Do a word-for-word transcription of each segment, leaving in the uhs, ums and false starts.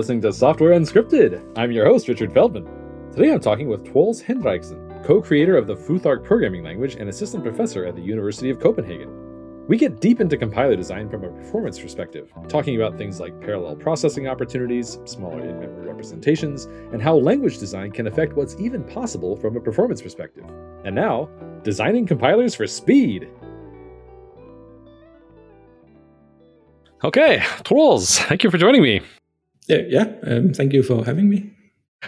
listening to Software Unscripted. I'm your host, Richard Feldman. Today I'm talking with Troels Henriksen, co-creator of the Futhark programming language and assistant professor at the University of Copenhagen. We get deep into compiler design from a performance perspective, talking about things like parallel processing opportunities, smaller in-memory representations, and how language design can affect what's even possible from a performance perspective. And now, designing compilers for speed! Okay, Troels, thank you for joining me. Yeah, yeah. Um, thank you for having me.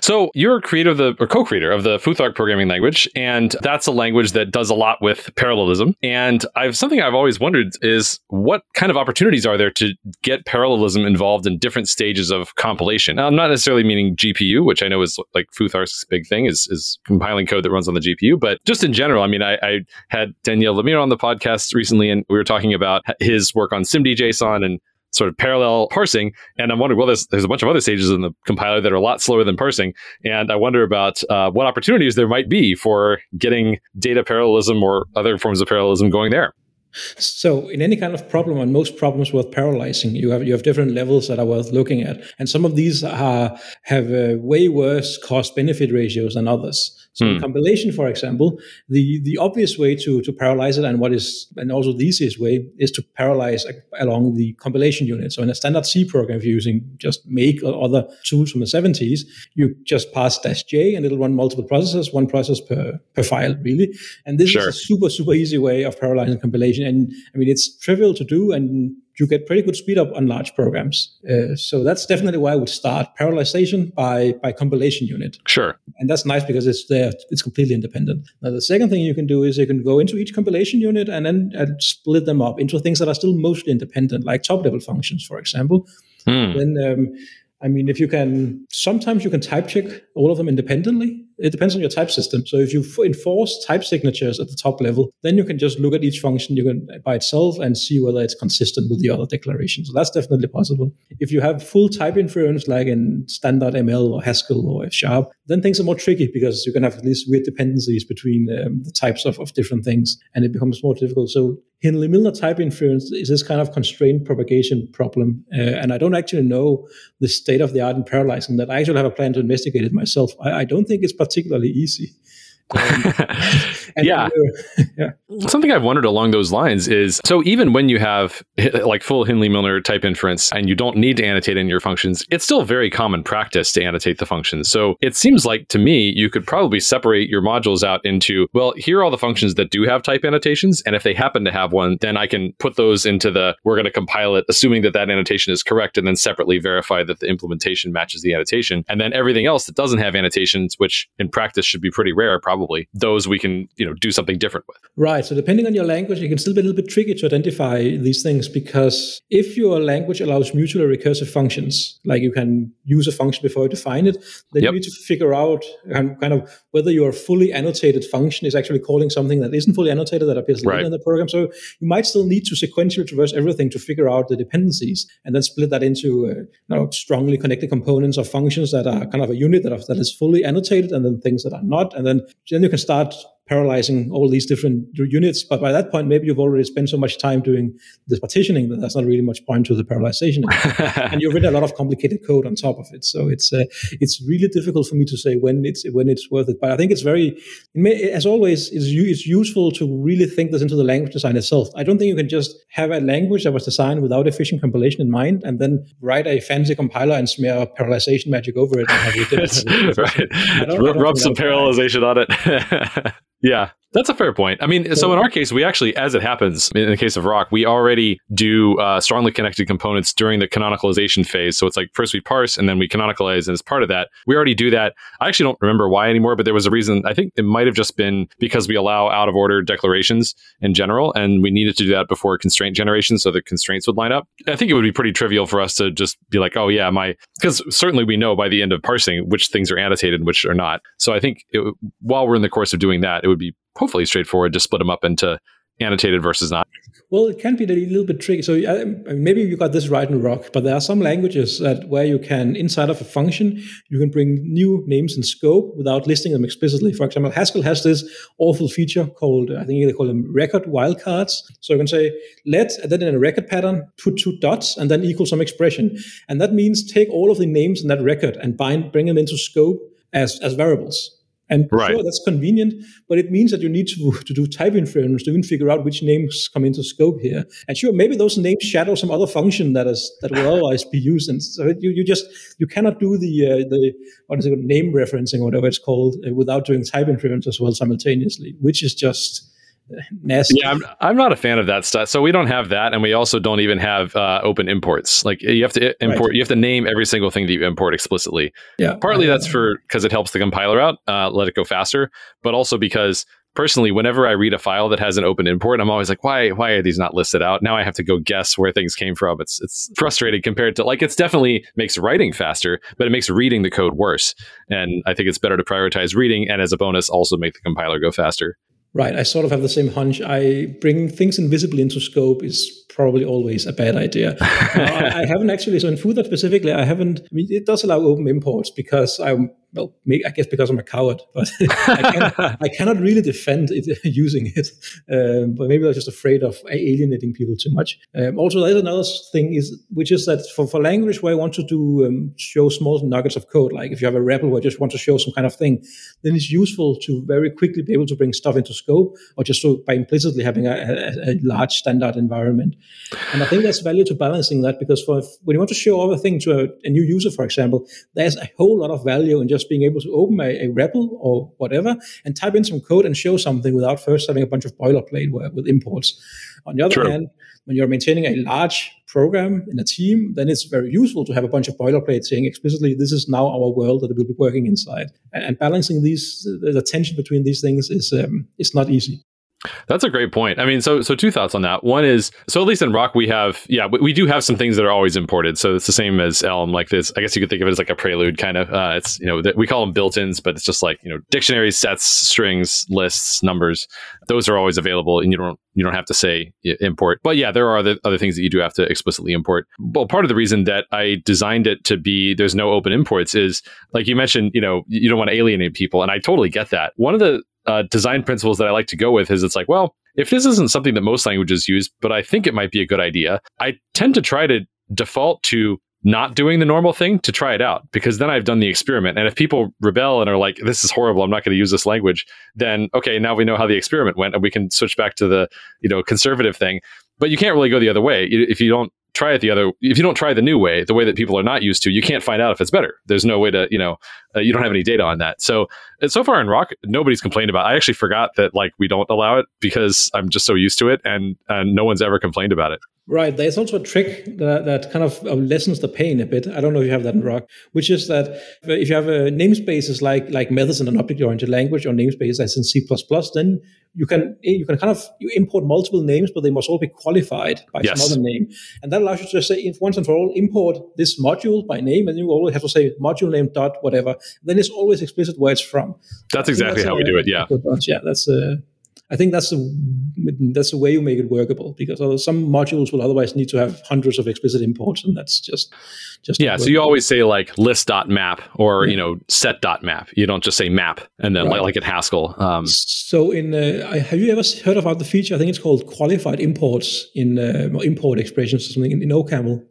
So you're a creator of the, or co-creator of the Futhark programming language, and that's a language that does a lot with parallelism. And I've something I've always wondered is what kind of opportunities are there to get parallelism involved in different stages of compilation? Now, I'm not necessarily meaning G P U, which I know is like Futhark's big thing is is compiling code that runs on the G P U. But just in general, I mean, I, I had Daniel Lemire on the podcast recently, and we were talking about his work on simdjson and sort of parallel parsing. And I'm wondering, well, there's, there's a bunch of other stages in the compiler that are a lot slower than parsing. And I wonder about uh, what opportunities there might be for getting data parallelism or other forms of parallelism going there. So in any kind of problem, and most problems worth parallelizing, you have you have different levels that are worth looking at. And some of these are, have uh, way worse cost-benefit ratios than others. So hmm. in compilation, for example, the, the obvious way to, to parallelize it, and what is and also the easiest way, is to parallelize along the compilation unit. So in a standard C program, if you're using just make or other tools from the seventies, you just pass dash J and it'll run multiple processes, one process per, per file, really. And this sure. is a super, super easy way of parallelizing compilation. And I mean, it's trivial to do, and you get pretty good speed up on large programs. Uh, so that's definitely why I would start parallelization by by compilation unit. Sure. And that's nice because it's there; it's completely independent. Now, the second thing you can do is you can go into each compilation unit and then uh, split them up into things that are still mostly independent, like top-level functions, for example. Hmm. Then, um, I mean, if you can, sometimes you can type check all of them independently. It depends on your type system. So if you f- enforce type signatures at the top level, then you can just look at each function you can by itself and see whether it's consistent with the other declaration. So that's definitely possible. If you have full type inference, like in Standard M L or Haskell or F Sharp, then things are more tricky because you can have these weird dependencies between um, the types of, of different things, and it becomes more difficult. So Hindley-Milner type inference is this kind of constrained propagation problem. Uh, and I don't actually know the state of the art in parallelizing that. I actually have a plan to investigate it myself. I, I don't think it's particularly easy. Um, yeah. yeah. Something I've wondered along those lines is, so even when you have like full Hindley-Milner type inference and you don't need to annotate in your functions, it's still very common practice to annotate the functions. So it seems like to me, you could probably separate your modules out into, well, here are all the functions that do have type annotations. And if they happen to have one, then I can put those into the, we're going to compile it, assuming that that annotation is correct, and then separately verify that the implementation matches the annotation. And then everything else that doesn't have annotations, which in practice should be pretty rare, probably. Probably those we can, you know, do something different with. Right. So depending on your language, it can still be a little bit tricky to identify these things, because if your language allows mutually recursive functions, like you can use a function before you define it, then yep. you need to figure out kind of whether your fully annotated function is actually calling something that isn't fully annotated that appears later right. in the program. So you might still need to sequentially traverse everything to figure out the dependencies, and then split that into uh, you know, strongly connected components of functions that are kind of a unit that, are, that is fully annotated, and then things that are not, and then Then you can start parallelizing all these different units. But by that point, maybe you've already spent so much time doing this partitioning that there's not really much point to the parallelization. And you've written a lot of complicated code on top of it. So it's uh, it's really difficult for me to say when it's when it's worth it. But I think it's very, as always, it's, it's useful to really think this into the language design itself. I don't think you can just have a language that was designed without efficient compilation in mind and then write a fancy compiler and smear parallelization magic over it. And have it It's, right. R- rub some parallelization on it. Yeah, that's a fair point. I mean, so in our case, we actually, as it happens, in the case of Rock, we already do uh, strongly connected components during the canonicalization phase. So it's like first we parse and then we canonicalize, and as part of that, we already do that. I actually don't remember why anymore, but there was a reason. I think it might have just been because we allow out of order declarations in general, and we needed to do that before constraint generation so the constraints would line up. I think it would be pretty trivial for us to just be like, oh yeah, my, because certainly we know by the end of parsing which things are annotated and which are not. So I think it, while we're in the course of doing that, it would be hopefully straightforward to split them up into annotated versus not? Well, it can be a little bit tricky. So uh, maybe you got this right in Rock, but there are some languages that where you can, inside of a function, you can bring new names and scope without listing them explicitly. For example, Haskell has this awful feature called, I think they call them record wildcards. So you can say, let, and then in a record pattern, put two dots and then equal some expression. And that means take all of the names in that record and bind, bring them into scope as, as variables. And right. Sure, that's convenient, but it means that you need to, to do type inference to even figure out which names come into scope here. And sure, maybe those names shadow some other function that is that will otherwise be used. And so it, you, you just you cannot do the uh, the what is it called, name referencing or whatever it's called uh, without doing type inference as well simultaneously, which is just nasty. Yeah, I'm, I'm not a fan of that stuff. So we don't have that, and we also don't even have uh, open imports. Like you have to import, right. You have to name every single thing that you import explicitly. Yeah, partly that's for because it helps the compiler out, uh, let it go faster, but also because personally, whenever I read a file that has an open import, I'm always like, why? Why are these not listed out? Now I have to go guess where things came from. It's it's frustrating compared to like it's definitely makes writing faster, but it makes reading the code worse. And I think it's better to prioritize reading, and as a bonus, also make the compiler go faster. Right, I sort of have the same hunch. I bring things invisibly into scope is probably always a bad idea. uh, I, I haven't actually, so in Futhark specifically, I haven't, I mean, it does allow open imports because I'm, well, I guess because I'm a coward, but I, cannot, I cannot really defend it using it. Um, but maybe I was just afraid of alienating people too much. Um, also, there's another thing, is which is that for, for language where I want to do um, show small nuggets of code, like if you have a R E P L where I just want to show some kind of thing, then it's useful to very quickly be able to bring stuff into scope or just so by implicitly having a, a, a large standard environment. And I think that's value to balancing that because for when you want to show other things to a, a new user, for example, there's a whole lot of value in just being able to open a, a R E P L or whatever and type in some code and show something without first having a bunch of boilerplate with imports. On the other True. hand, when you're maintaining a large program in a team, then it's very useful to have a bunch of boilerplate saying explicitly, this is now our world that we'll be working inside. And, and balancing these, the, the tension between these things is um, it's not easy. That's a great point. I mean, so so two thoughts on that. One is, so at least in Rock, we have, yeah, we, we do have some things that are always imported. So it's the same as Elm, like this. I guess you could think of it as like a prelude kind of. Uh, it's, you know, th- we call them built-ins, but it's just like, you know, dictionaries, sets, strings, lists, numbers. Those are always available and you don't you don't have to say import. But yeah, there are other, other things that you do have to explicitly import. Well, part of the reason that I designed it to be there's no open imports is, like you mentioned, you know, you don't want to alienate people. And I totally get that. One of the Uh, design principles that I like to go with is it's like, well, if this isn't something that most languages use, but I think it might be a good idea, I tend to try to default to not doing the normal thing to try it out, because then I've done the experiment. And if people rebel and are like, this is horrible, I'm not going to use this language, then okay, now we know how the experiment went and we can switch back to the, you know, conservative thing. But you can't really go the other way. If you don't try it the other, if you don't try the new way, the way that people are not used to, you can't find out if it's better. There's no way to, you know, uh, you don't have any data on that. So, so far in Rock, nobody's complained about it. I actually forgot that like we don't allow it because I'm just so used to it and, and no one's ever complained about it. Right. There's also a trick that, that kind of lessens the pain a bit. I don't know if you have that in Rock, which is that if you have a namespaces like like methods in an object-oriented language or namespace that's in C++, then you can you can kind of you import multiple names, but they must all be qualified by yes. some other name. And that allows you to just say, if once and for all, import this module by name, and you always have to say module name dot whatever. Then it's always explicit where it's from. That's exactly that's how a, we do it. Yeah. Yeah. That's a. Uh, I think that's the that's the way you make it workable, because some modules will otherwise need to have hundreds of explicit imports, and that's just just yeah. So you always say like list.map or yeah. you know set.map. You don't just say map and then right. like, like in Haskell. Um, so in uh, have you ever heard about the feature? I think it's called qualified imports in uh, import expressions or something in, in OCaml.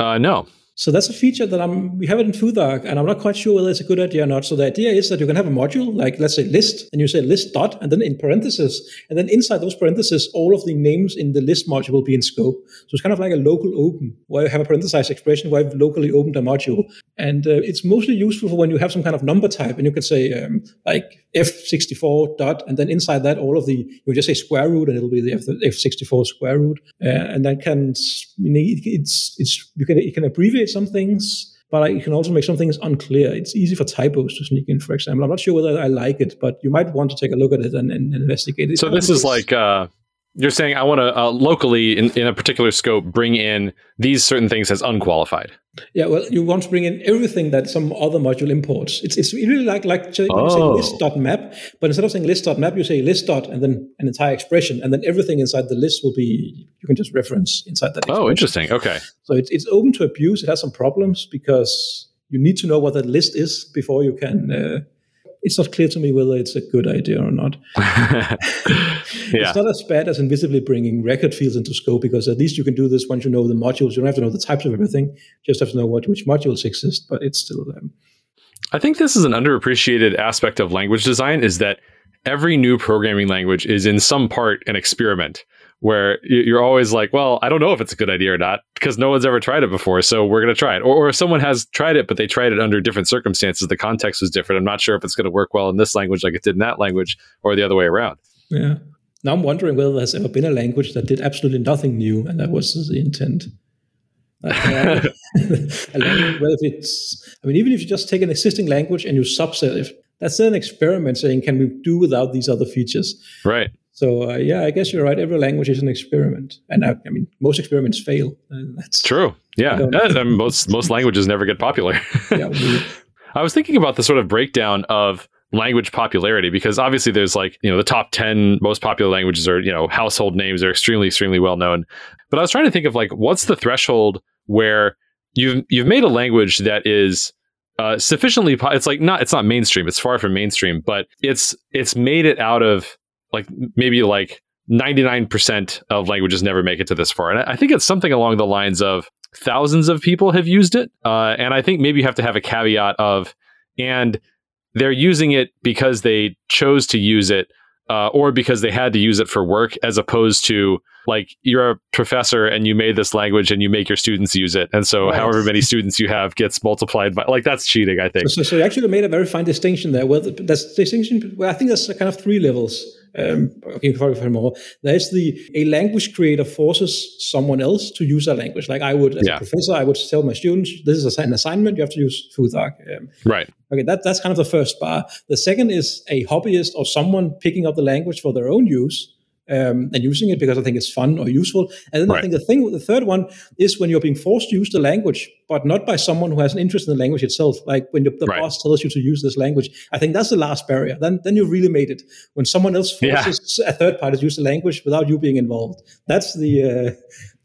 Uh, no. So that's a feature that I'm, we have it in Futhark, and I'm not quite sure whether it's a good idea or not. So the idea is that you can have a module, like let's say list, and you say list dot, and then in parentheses, and then inside those parentheses, all of the names in the list module will be in scope. So it's kind of like a local open, where you have a parenthesized expression where I've locally opened a module. And uh, it's mostly useful for when you have some kind of number type, and you can say um, like F sixty-four dot, and then inside that, all of the, you just say square root, and it'll be the F sixty-four square root. Uh, and that can, it's, it's, you can, you can abbreviate some things, but I, you can also make some things unclear. It's easy for typos to sneak in, for example. I'm not sure whether I like it, but you might want to take a look at it and, and investigate it. So this is like uh, you're saying I want to uh, locally in, in a particular scope bring in these certain things as unqualified. Yeah, well, you want to bring in everything that some other module imports. It's it's really like like saying oh. list.map, but instead of saying list.map, you say list. Dot, and then an entire expression, and then everything inside the list will be you can just reference inside that expression. Oh, interesting. Okay. So it's it's open to abuse. It has some problems because you need to know what that list is before you can. Uh, It's not clear to me whether it's a good idea or not. yeah. It's not as bad as invisibly bringing record fields into scope, because at least you can do this once you know the modules. You don't have to know the types of everything. You just have to know what which modules exist, but it's still them. I think this is an underappreciated aspect of language design, is that every new programming language is in some part an experiment where you're always like, well, I don't know if it's a good idea or not because no one's ever tried it before. So we're going to try it. Or, or if someone has tried it, but they tried it under different circumstances, the context was different. I'm not sure if it's going to work well in this language like it did in that language or the other way around. Yeah. Now I'm wondering whether there's ever been a language that did absolutely nothing new. And that was the intent. Uh, a language, well, if it's, I mean, even if you just take an existing language and you subset it, that's an experiment saying, can we do without these other features? Right. So, uh, yeah, I guess you're right. Every language is an experiment. And I, I mean, most experiments fail. And that's true. Yeah. I mean, most most languages never get popular. yeah, we, I was thinking about the sort of breakdown of language popularity, because obviously there's like, you know, the top ten most popular languages are, you know, household names are extremely, extremely well known. But I was trying to think of like, what's the threshold where you've, you've made a language that is uh, sufficiently, po- it's like not, it's not mainstream. It's far from mainstream, but it's it's made it out of, like maybe like ninety-nine percent of languages never make it to this far. And I think it's something along the lines of thousands of people have used it. Uh, and I think maybe you have to have a caveat of, and they're using it because they chose to use it uh, or because they had to use it for work, as opposed to like you're a professor and you made this language and you make your students use it. And so right. however many students you have gets multiplied by, like that's cheating, I think. So, so you actually made a very fine distinction there. Well, that's distinction, well, I think that's kind of three levels. Um, okay, more. There's the a language creator forces someone else to use a language. Like I would, as yeah. a professor, I would tell my students, "This is an assignment. You have to use Futhark." Um, right. Okay, that that's kind of the first bar. The second is a hobbyist or someone picking up the language for their own use um, and using it because I think it's fun or useful. And then right. I think the thing, the third one is when you're being forced to use the language, but not by someone who has an interest in the language itself. Like when the, the right. boss tells you to use this language, I think that's the last barrier. Then then you really made it. When someone else forces yeah. a third party to use the language without you being involved, that's the uh,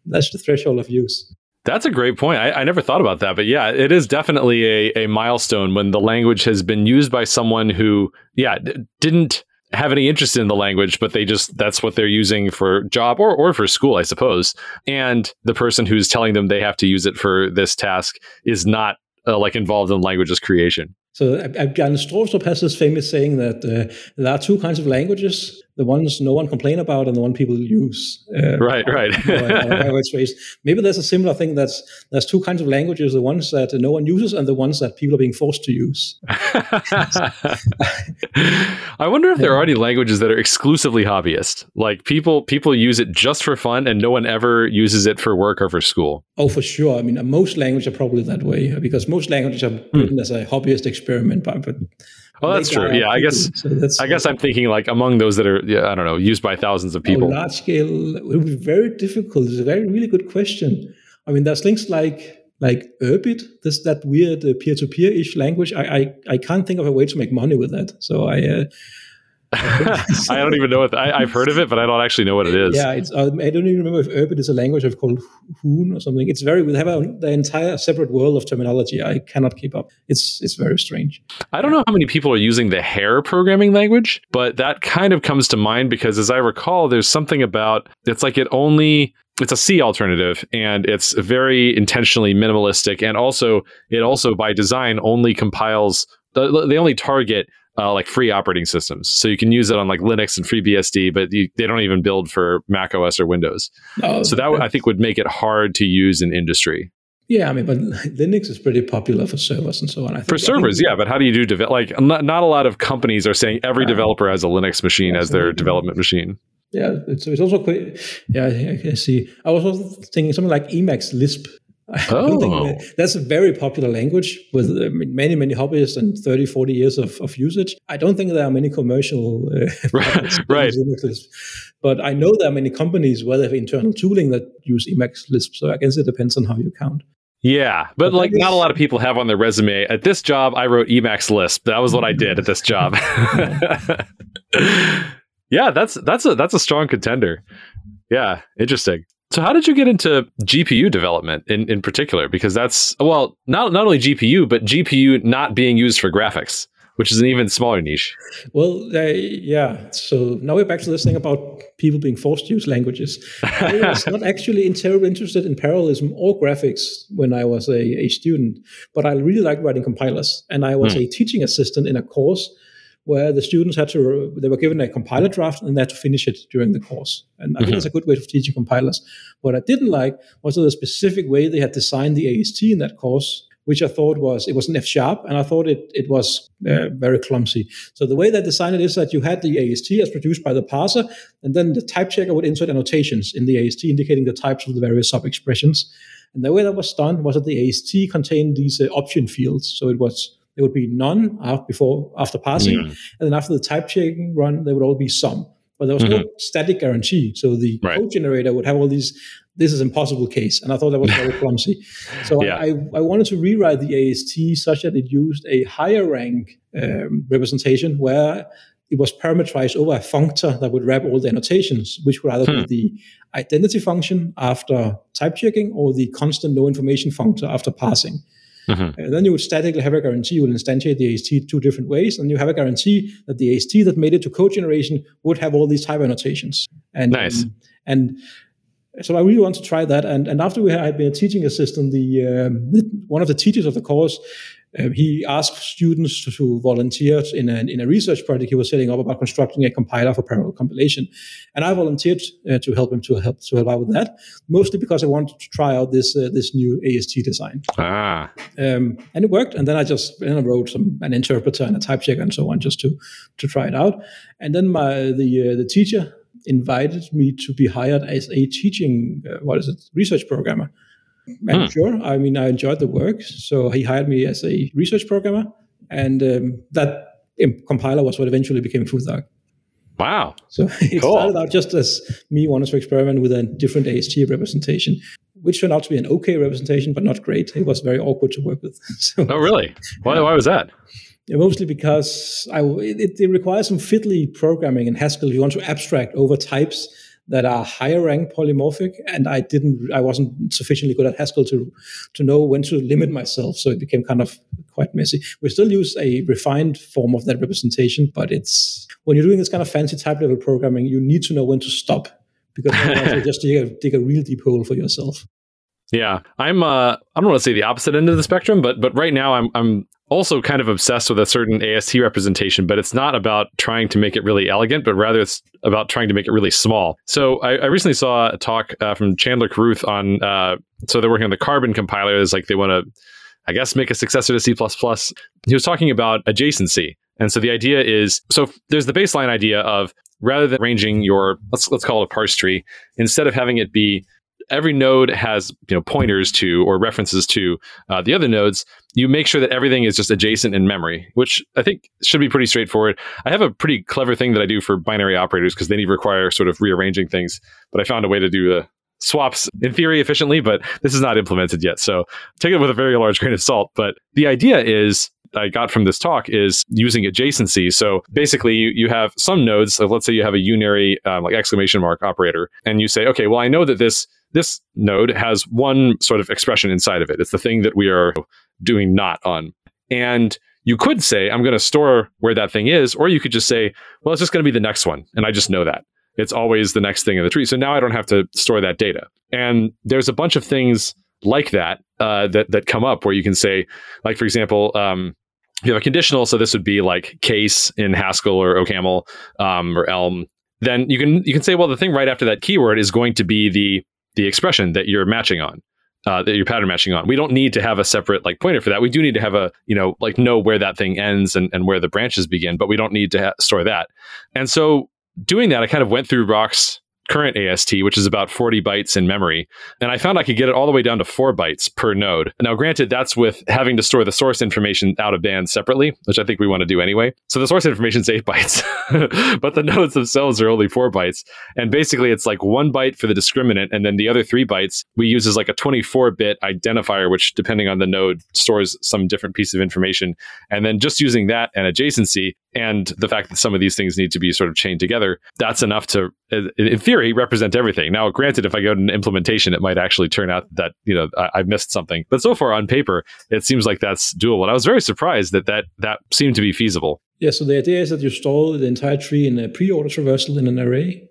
that's the threshold of use. That's a great point. I, I never thought about that. But yeah, it is definitely a, a milestone when the language has been used by someone who, yeah, d- didn't have any interest in the language, but they just, that's what they're using for job or, or for school, I suppose. And the person who's telling them they have to use it for this task is not uh, like involved in language's creation. So Bjarne Stroustrup has this famous saying that uh, there are two kinds of languages, the ones no one complain about and the one people use. Uh, right, how, right. how it's raised. Maybe there's a similar thing that's there's two kinds of languages, the ones that no one uses and the ones that people are being forced to use. I wonder if there are any languages that are exclusively hobbyist. Like people people use it just for fun and no one ever uses it for work or for school. Oh, for sure. I mean, most languages are probably that way because most languages are written mm. as a hobbyist experience. Experiment, but, but well, that's true. Yeah, people. I guess. So that's, I guess I'm thinking like among those that are, yeah, I don't know, used by thousands of people. Large scale, it would be very difficult. It's a very really good question. I mean, there's things like like Urbit, this that weird uh, peer-to-peer-ish language. I, I I can't think of a way to make money with that. So I. Uh, I don't even know what the, I, I've heard of it, but I don't actually know what it is. Yeah, it's, I don't even remember if Urbit is a language I've called Hoon or something. It's very, we have a, the entire separate world of terminology. I cannot keep up. It's it's very strange. I don't know how many people are using the Hare programming language, but that kind of comes to mind because as I recall, there's something about, it's like it only, it's a C alternative and it's very intentionally minimalistic. And also, it also by design only compiles, they only target Uh, like free operating systems. So you can use it on like Linux and FreeBSD, but you, they don't even build for Mac O S or Windows. Oh, so that I think would make it hard to use in industry. Yeah, I mean, but Linux is pretty popular for servers and so on. I think, for servers, I think, yeah, but how do you do develop? Like not, not a lot of companies are saying every developer has a Linux machine as their development machine. Yeah, it's, it's also, quite, yeah, I see. I was also thinking something like Emacs Lisp. Oh. That, that's a very popular language with uh, many, many hobbyists and thirty, forty years of, of usage. I don't think there are many commercial uh, right. Emacs Lisp. But I know there are many companies where they have internal tooling that use Emacs Lisp. So I guess it depends on how you count. Yeah, but, but like is, not a lot of people have on their resume, at this job, I wrote Emacs Lisp. That was what I did at this job. Yeah, that's that's a that's a strong contender. Yeah, interesting. So how did you get into G P U development in, in particular? Because that's, well, not, not only G P U, but G P U not being used for graphics, which is an even smaller niche. Well, uh, yeah. So now we're back to this thing about people being forced to use languages. I was not actually terribly interested in parallelism or graphics when I was a, a student, but I really liked writing compilers. And I was hmm. a teaching assistant in a course where the students had to, they were given a compiler draft and they had to finish it during the course. And I mm-hmm. think that's a good way of teaching compilers. What I didn't like was the specific way they had designed the A S T in that course, which I thought was, it was an F Sharp, and I thought it it was uh, very clumsy. So the way they designed it is that you had the A S T as produced by the parser, and then the type checker would insert annotations in the A S T indicating the types of the various sub-expressions. And the way that was done was that the A S T contained these uh, option fields. So it was, there would be none after, before, after passing. Yeah. And then after the type checking run, there would all be some. But there was mm-hmm. no static guarantee. So the right. code generator would have all these, this is impossible case. And I thought that was very clumsy. So yeah. I, I wanted to rewrite the A S T such that it used a higher rank um, representation where it was parameterized over a functor that would wrap all the annotations, which would either hmm. be the identity function after type checking or the constant no information functor after passing. Mm-hmm. And then you would statically have a guarantee, you would instantiate the A S T two different ways, and you have a guarantee that the A S T that made it to code generation would have all these type annotations. And, nice. Um, and so I really want to try that. And, and after we had, I had been a teaching assistant, the, um, the one of the teachers of the course, uh, he asked students to, to volunteer in a, in a research project he was setting up about constructing a compiler for parallel compilation. And I volunteered uh, to help him to help to help out with that, mostly because I wanted to try out this uh, this new A S T design. Ah. Um, and it worked. And then I just then I wrote some, an interpreter and a type checker and so on just to to try it out. And then my the uh, the teacher invited me to be hired as a teaching, uh, what is it, research programmer. And huh. sure, I mean, I enjoyed the work. So he hired me as a research programmer. And um, that um, compiler was what eventually became Futhark. Wow. So it cool. started out just as me wanting to experiment with a different A S T representation, which turned out to be an okay representation, but not great. It was very awkward to work with. So, oh, really? Why, why was that? Yeah, mostly because I, it, it requires some fiddly programming in Haskell. You want to abstract over types that are higher rank polymorphic, and I didn't, I wasn't sufficiently good at Haskell to to know when to limit myself. So it became kind of quite messy. We still use a refined form of that representation, but it's when you're doing this kind of fancy type level programming, you need to know when to stop, because otherwise you just dig a, dig a real deep hole for yourself. Yeah, I'm. Uh, I don't want to say the opposite end of the spectrum, but but right now I'm I'm also kind of obsessed with a certain A S T representation. But it's not about trying to make it really elegant, but rather it's about trying to make it really small. So I, I recently saw a talk uh, from Chandler Carruth on. Uh, so they're working on the Carbon compiler. It's like they want to, I guess, make a successor to C plus plus. He was talking about adjacency, and so the idea is so there's the baseline idea of rather than arranging your let's let's call it a parse tree, instead of having it be every node has, you know, pointers to or references to uh, the other nodes, you make sure that everything is just adjacent in memory, which I think should be pretty straightforward. I have a pretty clever thing that I do for binary operators because they need require sort of rearranging things, but I found a way to do the swaps in theory efficiently, but this is not implemented yet. So take it with a very large grain of salt. But the idea is I got from this talk is using adjacency. So basically you, you have some nodes, so let's say you have a unary um, like exclamation mark operator, and you say, okay, well, I know that this This node has one sort of expression inside of it. It's the thing that we are doing not on. And you could say, I'm going to store where that thing is, or you could just say, well, it's just going to be the next one. And I just know that. It's always the next thing in the tree. So now I don't have to store that data. And there's a bunch of things like that uh, that, that come up where you can say, like, for example, um, you have a conditional. So this would be like case in Haskell or OCaml um, or Elm. Then you can you can say, well, the thing right after that keyword is going to be the the expression that you're matching on, uh, that you're pattern matching on. We don't need to have a separate like pointer for that. We do need to have a, you know, like know where that thing ends and, and where the branches begin, but we don't need to ha- store that. And so doing that, I kind of went through Rock's current A S T, which is about forty bytes in memory. And I found I could get it all the way down to four bytes per node. Now, granted, that's with having to store the source information out of band separately, which I think we want to do anyway. So the source information is eight bytes, but the nodes themselves are only four bytes. And basically, it's like one byte for the discriminant. And then the other three bytes we use as like a twenty-four bit identifier, which depending on the node stores some different piece of information. And then just using that and adjacency and the fact that some of these things need to be sort of chained together, that's enough to, in theory, represent everything. Now, granted, if I go to an implementation, it might actually turn out that, you know, I, I've missed something. But so far on paper, it seems like that's doable. And I was very surprised that that, that seemed to be feasible. Yeah, so the idea is that you store the entire tree in a pre-order traversal in an array.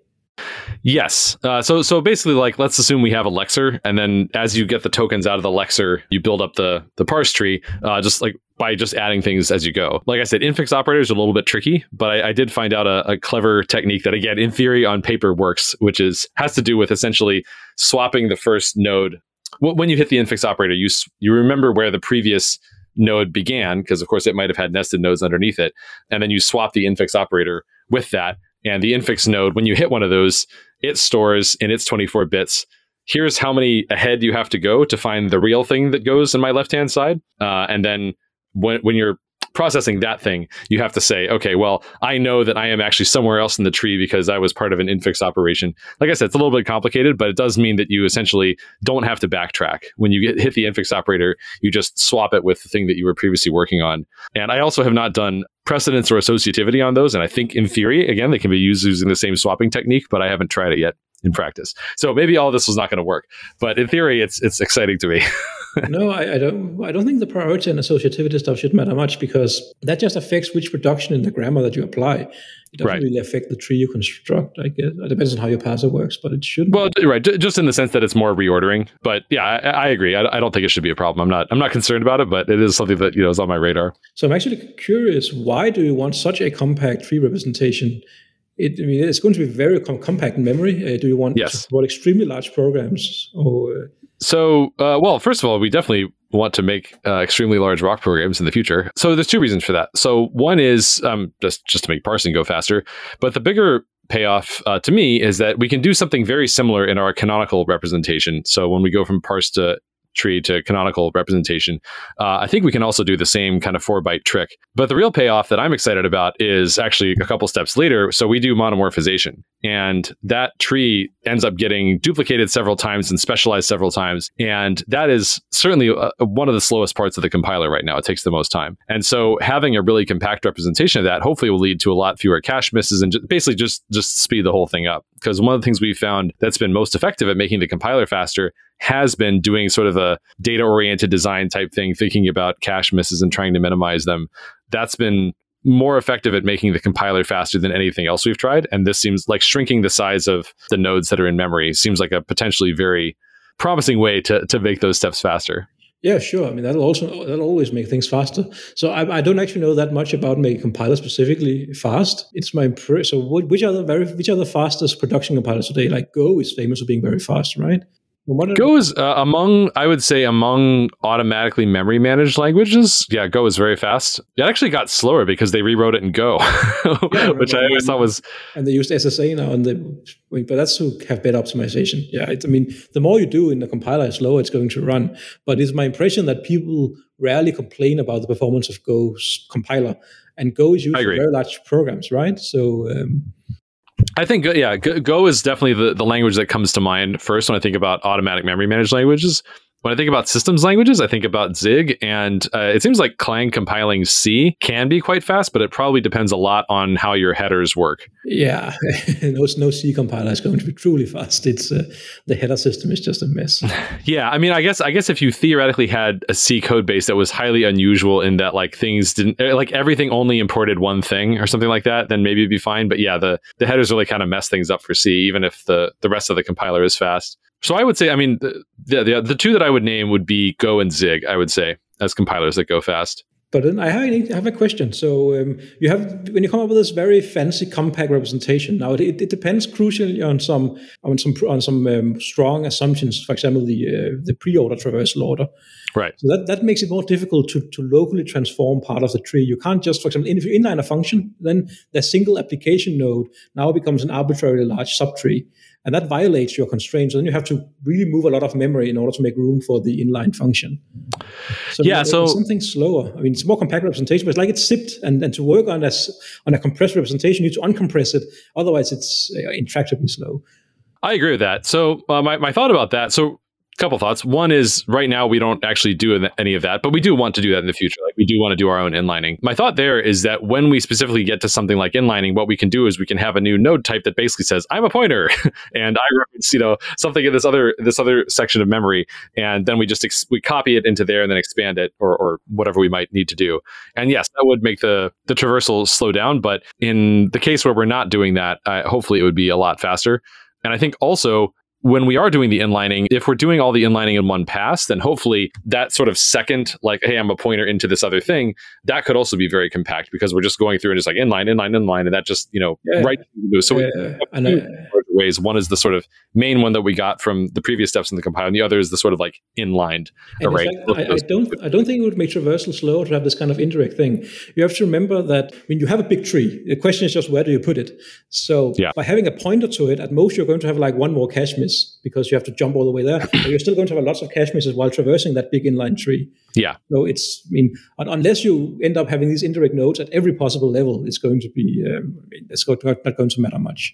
Yes. Uh, so so basically, like, let's assume we have a lexer, and then as you get the tokens out of the lexer, you build up the the parse tree, uh, just like by just adding things as you go. Like I said, infix operators are a little bit tricky, but I, I did find out a, a clever technique that, again, in theory on paper works, which is has to do with essentially swapping the first node. When you hit the infix operator, you you remember where the previous node began, because of course it might have had nested nodes underneath it, and then you swap the infix operator with that. And the infix node, when you hit one of those, it stores in its twenty-four bits, here's how many ahead you have to go to find the real thing that goes in my left-hand side. Uh, and then when, when you're processing that thing, you have to say, okay, well, I know that I am actually somewhere else in the tree because I was part of an infix operation. Like I said, it's a little bit complicated, but it does mean that you essentially don't have to backtrack. When you get, hit the infix operator, you just swap it with the thing that you were previously working on. And I also have not done precedence or associativity on those. And I think in theory, again, they can be used using the same swapping technique, but I haven't tried it yet in practice. So maybe all this was not going to work, but in theory, it's it's exciting to me. No, I, I don't. I don't think the priority and associativity stuff should matter much because that just affects which reduction in the grammar that you apply. It doesn't right. really affect the tree you construct, I guess. It depends on how your parser works, but it shouldn't. Well, right, just in the sense that it's more reordering. But yeah, I, I agree. I, I don't think it should be a problem. I'm not. I'm not concerned about it, but it is something that, you know, is on my radar. So I'm actually curious. Why do you want such a compact tree representation? It, I mean, it's going to be very com- compact in memory. Uh, do you want yes. to support extremely large programs? Or, uh, so, uh, well, first of all, we definitely want to make uh, extremely large Rock programs in the future. So there's two reasons for that. So one is um, just, just to make parsing go faster. But the bigger payoff uh, to me is that we can do something very similar in our canonical representation. So when we go from parse to tree to canonical representation, uh, I think we can also do the same kind of four byte trick. But the real payoff that I'm excited about is actually a couple steps later. So we do monomorphization, and that tree ends up getting duplicated several times and specialized several times. And that is certainly uh, one of the slowest parts of the compiler right now. It takes the most time. And so having a really compact representation of that hopefully will lead to a lot fewer cache misses and just basically just, just speed the whole thing up. Because one of the things we found that's been most effective at making the compiler faster has been doing sort of a data-oriented design type thing, thinking about cache misses and trying to minimize them. That's been more effective at making the compiler faster than anything else we've tried. And this seems like shrinking the size of the nodes that are in memory seems like a potentially very promising way to, to make those steps faster. Yeah, sure. I mean, that'll also that'll always make things faster. So I, I don't actually know that much about making compilers specifically fast. It's my impre- so what, which are the very which are the fastest production compilers today? Like Go is famous for being very fast, right? Go is uh, among, I would say, among automatically memory managed languages. Yeah, Go is very fast. It actually got slower because they rewrote it in Go, yeah, which I always thought was... And they used S S A now, and they, but that's to have better optimization. Yeah, it's, I mean, the more you do in the compiler, the slower it's going to run. But it's my impression that people rarely complain about the performance of Go's compiler. And Go is used for very large programs, right? So... Um, I think, yeah, Go is definitely the, the language that comes to mind first when I think about automatic memory managed languages. When I think about systems languages, I think about Zig, and uh, it seems like Clang compiling C can be quite fast, but it probably depends a lot on how your headers work. Yeah, no, no C compiler is going to be truly fast. It's uh, the header system is just a mess. Yeah, I mean, I guess I guess if you theoretically had a C code base that was highly unusual in that like things didn't like everything only imported one thing or something like that, then maybe it'd be fine. But yeah, the the headers really kind of mess things up for C, even if the the rest of the compiler is fast. So I would say, I mean, the, the the two that I would name would be Go and Zig, I would say, as compilers that go fast. But then I have a question. So um, you have, when you come up with this very fancy compact representation, now it, it depends crucially on some on some on some um, strong assumptions. For example, the uh, the pre-order traversal order. Right. So that, that makes it more difficult to, to locally transform part of the tree. You can't just, for example, if you inline a function, then the single application node now becomes an arbitrarily large subtree. And that violates your constraints. And then you have to really move a lot of memory in order to make room for the inline function. So yeah, so something slower. I mean, it's more compact representation, but it's like it's zipped. And, and to work on a, on a compressed representation, you need to uncompress it. Otherwise, it's uh, intractably slow. I agree with that. So uh, my, my thought about that. So a couple thoughts. One is right now we don't actually do any of that, but we do want to do that in the future. Like we do want to do our own inlining. My thought there is that when we specifically get to something like inlining, what we can do is we can have a new node type that basically says, I'm a pointer and I reference, you know, something in this other, this other section of memory. And then we just, ex- we copy it into there and then expand it or, or whatever we might need to do. And yes, that would make the, the traversal slow down. But in the case where we're not doing that, uh, hopefully it would be a lot faster. And I think also when we are doing the inlining, if we're doing all the inlining in one pass, then hopefully that sort of second, like, hey, I'm a pointer into this other thing, that could also be very compact because we're just going through and just like inline, inline, inline, and that just, you know, yeah, right. So yeah, we have I know. two ways. One is the sort of main one that we got from the previous steps in the compiler, and the other is the sort of like inlined array. Like, I, I don't, I don't think it would make traversal slower to have this kind of indirect thing. You have to remember that when you have a big tree, the question is just where do you put it? So yeah. by having a pointer to it, at most you're going to have like one more cache miss, because you have to jump all the way there, but you're still going to have lots of cache misses while traversing that big inline tree. Yeah. So it's, I mean, unless you end up having these indirect nodes at every possible level, it's going to be, um, it's not going to matter much.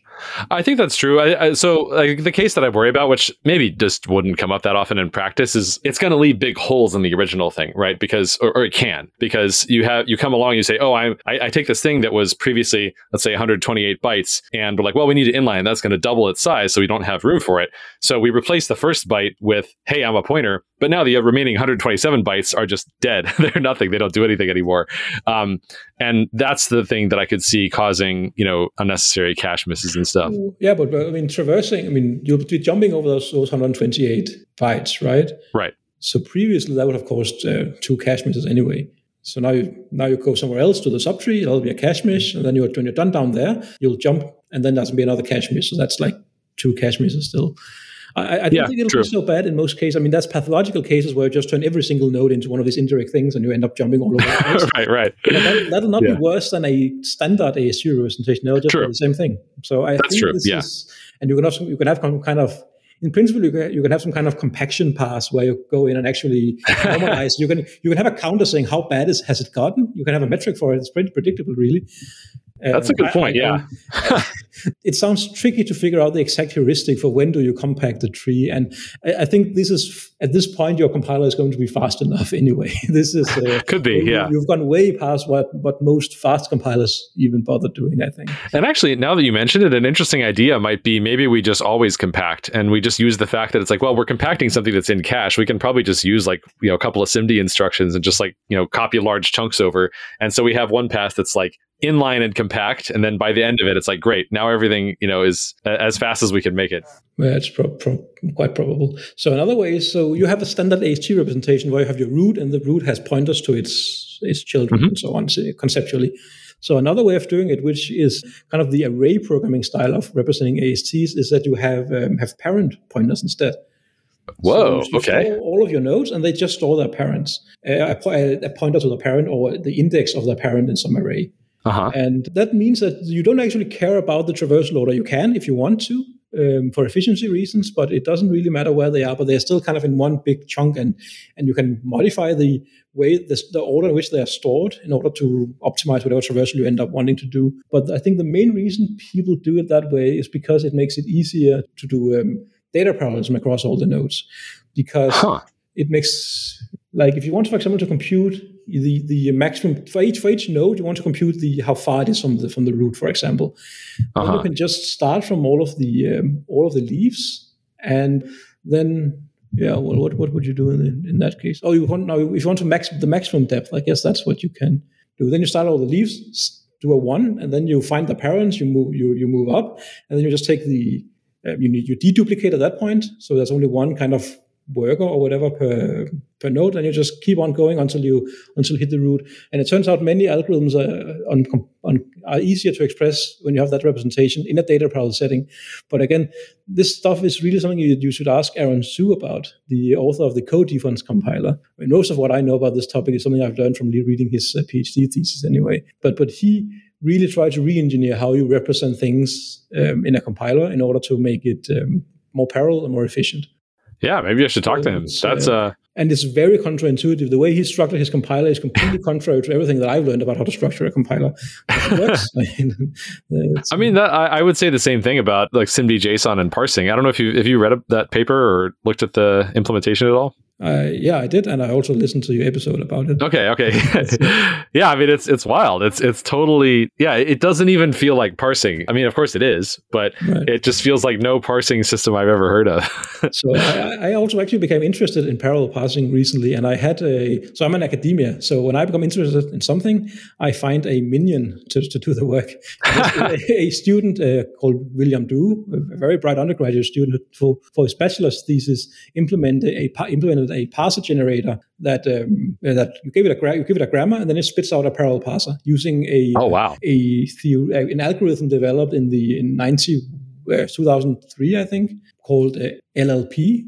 I think that's true. I, I, so like, the case that I worry about, which maybe just wouldn't come up that often in practice, is it's going to leave big holes in the original thing, right? Because, or, or it can, because you have, you come along, you say, oh, I, I take this thing that was previously, let's say one hundred twenty-eight bytes, and we're like, well, we need to inline. That's going to double its size, so we don't have room for it. So we replace the first byte with, hey, I'm a pointer, but now the remaining one hundred twenty-seven bytes are just dead. They're nothing. They don't do anything anymore. Um, and that's the thing that I could see causing, you know, unnecessary cache misses and stuff. Yeah, but, but I mean, traversing, I mean, you'll be jumping over those, those one hundred twenty-eight bytes, right? Right. So previously that would have caused uh, two cache misses anyway. So now you, now you go somewhere else to the subtree, it'll be a cache miss, and then you're, when you're done down there, you'll jump, and then there's going to be another cache miss. So that's like two cache misses still. I, I don't yeah, think it'll true. be so bad in most cases. I mean, that's pathological cases where you just turn every single node into one of these indirect things and you end up jumping all over the place. Right, right. That, that'll not yeah. be worse than a standard A S U representation. They'll just true. do the same thing. So I that's think true. this yeah. is, and you can also, you can have some kind of, in principle, you can, you can have some kind of compaction pass where you go in and actually normalize. you can you can have a counter saying how bad is, has it gotten. You can have a metric for it. It's pretty predictable, really. Um, That's a good point, I, yeah. I, it sounds tricky to figure out the exact heuristic for when do you compact the tree. And I, I think this is, at this point, your compiler is going to be fast enough anyway. This is uh, Could be, you, yeah. You've gone way past what, what most fast compilers even bother doing, I think. And actually, now that you mentioned it, an interesting idea might be maybe we just always compact and we just use the fact that it's like, well, we're compacting something that's in cache. We can probably just use like, you know, a couple of SIMD instructions and just like, you know, copy large chunks over. And so we have one pass that's like, inline and compact, and then by the end of it, it's like, great, now everything, you know, is as fast as we can make it. Yeah, it's pro- pro- quite probable. So another way is, so you have a standard A S T representation where you have your root, and the root has pointers to its its children mm-hmm. and so on, so conceptually. So another way of doing it, which is kind of the array programming style of representing A S Ts, is that you have um, have parent pointers instead. Whoa, so you okay. store all of your nodes, and they just store their parents, uh, a, a pointer to the parent or the index of the parent in some array. Uh-huh. And that means that you don't actually care about the traversal order. You can if you want to um, for efficiency reasons, but it doesn't really matter where they are, but they're still kind of in one big chunk, and, and you can modify the way, the, the order in which they are stored in order to optimize whatever traversal you end up wanting to do. But I think the main reason people do it that way is because it makes it easier to do um, data parallelism across all the nodes, because huh. it makes, like if you want, for example, to compute The, the maximum for each for each node, you want to compute the how far it is from the from the root, for example. Uh-huh. Then you can just start from all of the um, all of the leaves, and then yeah, well, what what would you do in in that case? Oh, you want now if you want to max the maximum depth, I guess that's what you can do. Then you start all the leaves, do a one, and then you find the parents. You move you you move up, and then you just take the uh, you need you deduplicate at that point, so there's only one kind of worker or whatever per per node, and you just keep on going until you until you hit the root. And it turns out many algorithms are, on, on, are easier to express when you have that representation in a data parallel setting. But again, this stuff is really something you, you should ask Aaron Su about, the author of the Code Defense Compiler. I mean, most of what I know about this topic is something I've learned from reading his P H D thesis anyway. But but he really try to re-engineer how you represent things um, in a compiler in order to make it um, more parallel and more efficient. Yeah, maybe I should talk so, to him. That's uh, uh... And it's very counterintuitive. The way he structured his compiler is completely contrary to everything that I've learned about how to structure a compiler. It works. I mean, that, I, I would say the same thing about like simdjson and parsing. I don't know if you if you read that paper or looked at the implementation at all. Uh, yeah, I did, and I also listened to your episode about it. Okay, okay. Yeah, I mean, it's it's wild. It's it's totally, yeah, it doesn't even feel like parsing. I mean, of course it is, but right. It just feels like no parsing system I've ever heard of. So I, I also actually became interested in parallel parsing recently, and I had a, so I'm in academia, so when I become interested in something, I find a minion to, to do the work. a, a student uh, called William Dew, a very bright undergraduate student, who, for, for his bachelor's thesis, implemented a, implemented a parser generator that um, that you give it a gra- you give it a grammar and then it spits out a parallel parser using a oh wow a, theory, a an algorithm developed in the in ninety uh, two thousand three I think called uh, L L P.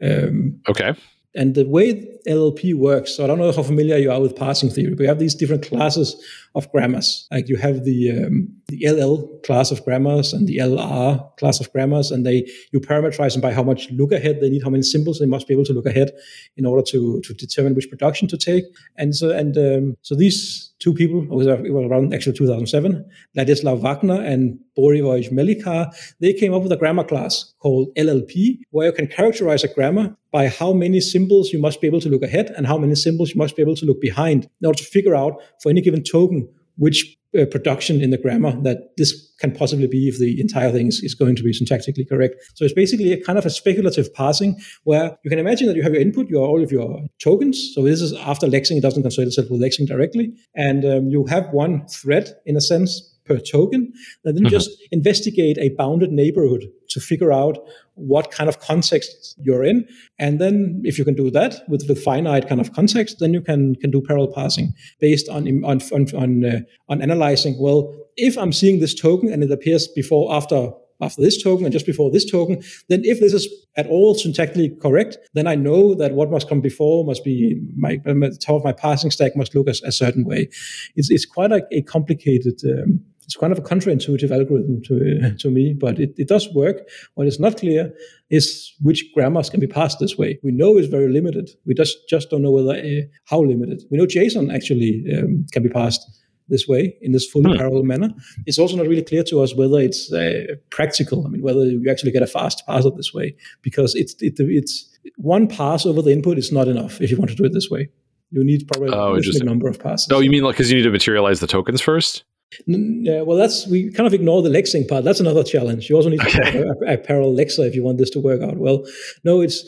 Um, okay. And the way L L P works, so I don't know how familiar you are with parsing theory, but you have these different classes of grammars. Like you have the um, the L L class of grammars and the L R class of grammars, and they you parameterize them by how much look ahead they need, how many symbols they must be able to look ahead in order to to determine which production to take. And so and um, so these two people, it was around actually two thousand seven, Ladislav Wagner and Borivoj Melikar, they came up with a grammar class called L L P, where you can characterize a grammar by how many symbols you must be able to look ahead and how many symbols you must be able to look behind in order to figure out for any given token which uh, production in the grammar that this can possibly be if the entire thing is, is going to be syntactically correct. So it's basically a kind of a speculative parsing where you can imagine that you have your input, your all of your tokens. So this is after lexing. It doesn't concern itself with lexing directly. And um, you have one thread, in a sense, per token, and then mm-hmm. just investigate a bounded neighborhood to figure out what kind of context you're in. And then if you can do that with the finite kind of context, then you can can do parallel parsing based on on on uh, on analyzing, well, if I'm seeing this token and it appears before, after, after this token and just before this token, then if this is at all syntactically correct, then I know that what must come before must be, my, the top of my parsing stack must look a, a certain way. It's it's quite a, a complicated um, It's kind of a counterintuitive algorithm to uh, to me, but it, it does work. What is not clear is which grammars can be parsed this way. We know it's very limited. We just, just don't know whether uh, how limited. We know JSON actually um, can be parsed this way, in this fully hmm. parallel manner. It's also not really clear to us whether it's uh, practical. I mean, whether you actually get a fast parser this way, because it's it, it's one pass over the input is not enough if you want to do it this way. You need probably oh, a specific number of passes. Oh, you mean like because you need to materialize the tokens first? Yeah, well, that's we kind of ignore the lexing part. That's another challenge. You also need okay. to a, a parallel lexer if you want this to work out well. No, it's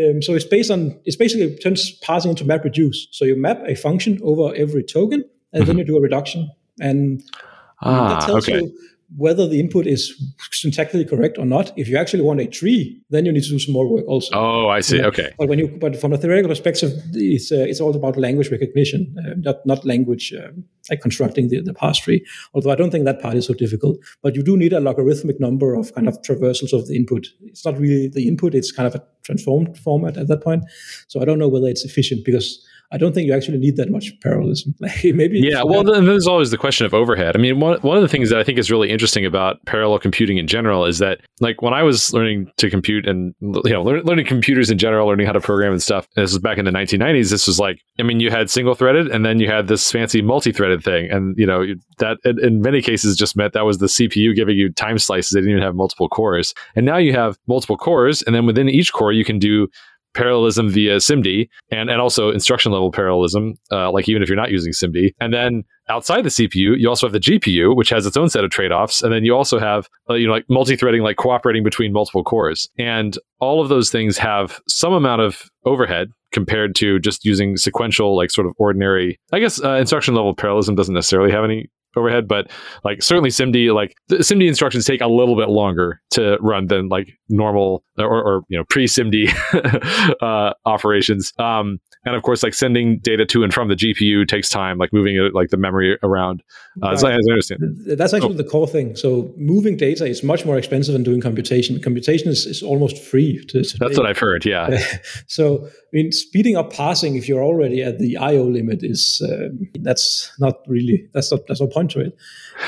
um, so it's based on it's basically turns parsing into map reduce. So you map a function over every token, and mm-hmm. then you do a reduction, and ah, that tells okay. you whether the input is syntactically correct or not. If you actually want a tree, then you need to do some more work also. Oh, I see. You know? Okay. But when you but from a theoretical perspective, it's uh, it's all about language recognition, uh, not not language uh, like constructing the, the parse tree. Although I don't think that part is so difficult. But you do need a logarithmic number of kind of traversals of the input. It's not really the input; it's kind of a transformed format at that point. So I don't know whether it's efficient because I don't think you actually need that much parallelism. Maybe. Yeah. Well, then there's always the question of overhead. I mean, one one of the things that I think is really interesting about parallel computing in general is that, like, when I was learning to compute and you know learn, learning computers in general, learning how to program and stuff, and this was back in the nineteen nineties. This was like, I mean, you had single threaded, and then you had this fancy multi-threaded thing, and you know that in, in many cases just meant that was the C P U giving you time slices. They didn't even have multiple cores, and now you have multiple cores, and then within each core you can do parallelism via SIMD and, and also instruction level parallelism, uh, like even if you're not using SIMD. And then outside the C P U, you also have the G P U, which has its own set of trade-offs. And then you also have, uh, you know, like multi-threading, like cooperating between multiple cores. And all of those things have some amount of overhead compared to just using sequential, like sort of ordinary, I guess uh, instruction level parallelism doesn't necessarily have any overhead, but like certainly SIMD, like SIMD instructions take a little bit longer to run than like normal or, or you know pre-SIMD uh, operations. Um, and of course, like sending data to and from the G P U takes time, like moving it, like the memory around. Uh, right. I understand. That's actually oh. the core thing. So moving data is much more expensive than doing computation. Computation is, is almost free. To, to That's what I've heard. Yeah. So I mean, speeding up parsing if you're already at the I O limit is um, that's not really that's not that's not point to it.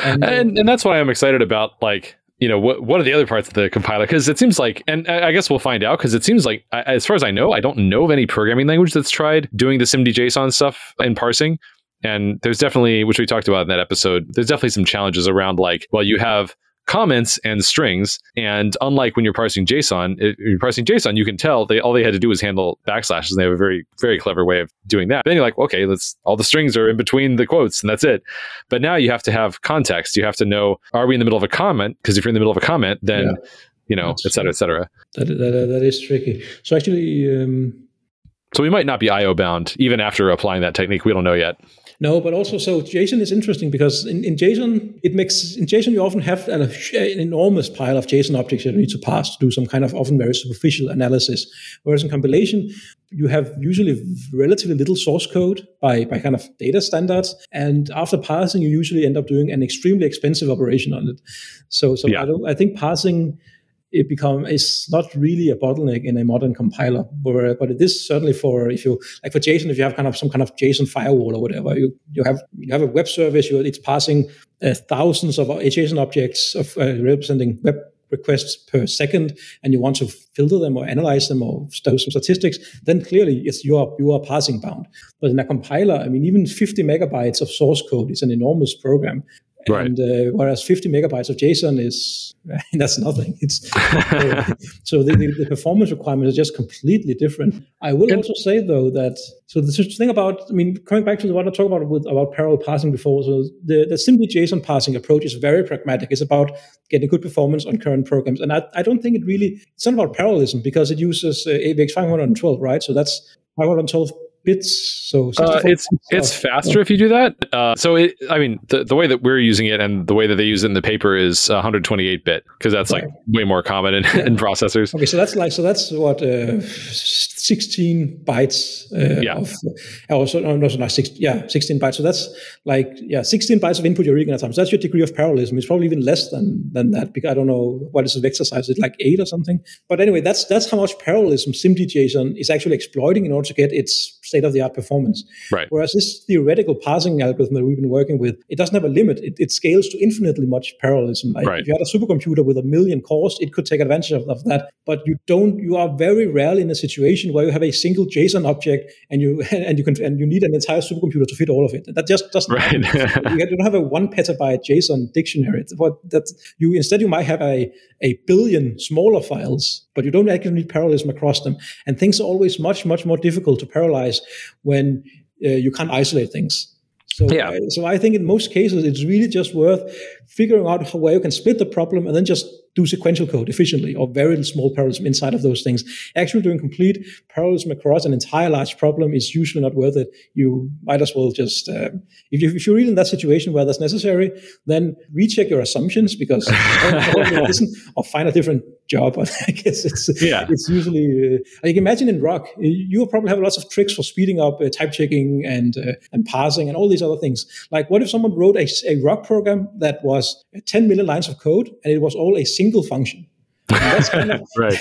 And, and, and that's why I'm excited about, like, you know, what what are the other parts of the compiler? Because it seems like, and I guess we'll find out, because it seems like, as far as I know, I don't know of any programming language that's tried doing the simdjson stuff and parsing. And there's definitely, which we talked about in that episode, there's definitely some challenges around, like, well, you have comments and strings, and unlike when you're parsing JSON, if you're parsing JSON, you can tell they all they had to do was handle backslashes, and they have a very, very clever way of doing that. But then you're like, okay, let's all the strings are in between the quotes, and that's it. But now you have to have context. You have to know, are we in the middle of a comment? Because if you're in the middle of a comment, then yeah. you know, that's et cetera, et cetera. That, that, that is tricky. So actually, um... so we might not be I O bound even after applying that technique. We don't know yet. No, but also, so JSON is interesting because in, in JSON, it makes, in JSON, you often have an, an enormous pile of JSON objects that you need to parse to do some kind of often very superficial analysis. Whereas in compilation, you have usually relatively little source code by, by kind of data standards. And after parsing, you usually end up doing an extremely expensive operation on it. So, so yeah. I, don't, I think parsing it become is not really a bottleneck in a modern compiler, but, but it is certainly for, if you like for JSON, if you have kind of some kind of JSON firewall or whatever, you you have you have a web service, you, it's passing uh, thousands of JSON objects of uh, representing web requests per second, and you want to filter them or analyze them or do some statistics, then clearly it's you are you are parsing bound. But in a compiler, I mean, even fifty megabytes of source code is an enormous program. Right. And uh, whereas fifty megabytes of JSON is, that's nothing. It's uh, so the, the, the performance requirements are just completely different. I will and, also say, though, that, so the thing about, I mean, coming back to what I talked about with about parallel parsing before, so the, the simdjson parsing approach is very pragmatic. It's about getting good performance on current programs. And I, I don't think it really, it's not about parallelism because it uses uh, A V X five twelve, right? So that's five twelve bits. So uh, it's it's faster if you do that. Uh, so it, I mean, the, the way that we're using it and the way that they use it in the paper is one twenty-eight bit because that's right. like way more common in, yeah. in processors. Okay, so that's like so that's what uh, sixteen bytes. Uh, yeah. Of, oh, so, no, no, so not six, yeah, sixteen bytes. So that's like yeah, sixteen bytes of input you're reading at times. So that's your degree of parallelism. It's probably even less than than that because I don't know what is the vector size. Is it like eight or something? But anyway, that's that's how much parallelism simdjson is actually exploiting in order to get its state-of-the-art performance. Right. Whereas this theoretical parsing algorithm that we've been working with, it doesn't have a limit. It, it scales to infinitely much parallelism. Like right. If you had a supercomputer with a million cores, it could take advantage of, of that. But you don't. You are very rarely in a situation where you have a single JSON object and you and you can and you need an entire supercomputer to fit all of it. That just doesn't. Right. Happen. You don't have a one petabyte JSON dictionary. What that you instead you might have a a billion smaller files, but you don't actually need parallelism across them. And things are always much much more difficult to parallelize when uh, you can't isolate things. So, yeah. uh, so I think in most cases, it's really just worth figuring out how, where you can split the problem and then just do sequential code efficiently or very small parallelism inside of those things. Actually doing complete parallelism across an entire large problem is usually not worth it. You might as well just, uh, if, you, if you're really in that situation where that's necessary, then recheck your assumptions because or find a different job. I guess it's, yeah. it's usually, uh, like imagine in Rock, you'll probably have lots of tricks for speeding up uh, type checking and, uh, and parsing and all these other things. Like what if someone wrote a, a Rock program that was ten million lines of code and it was all a single function. That's kind of, right.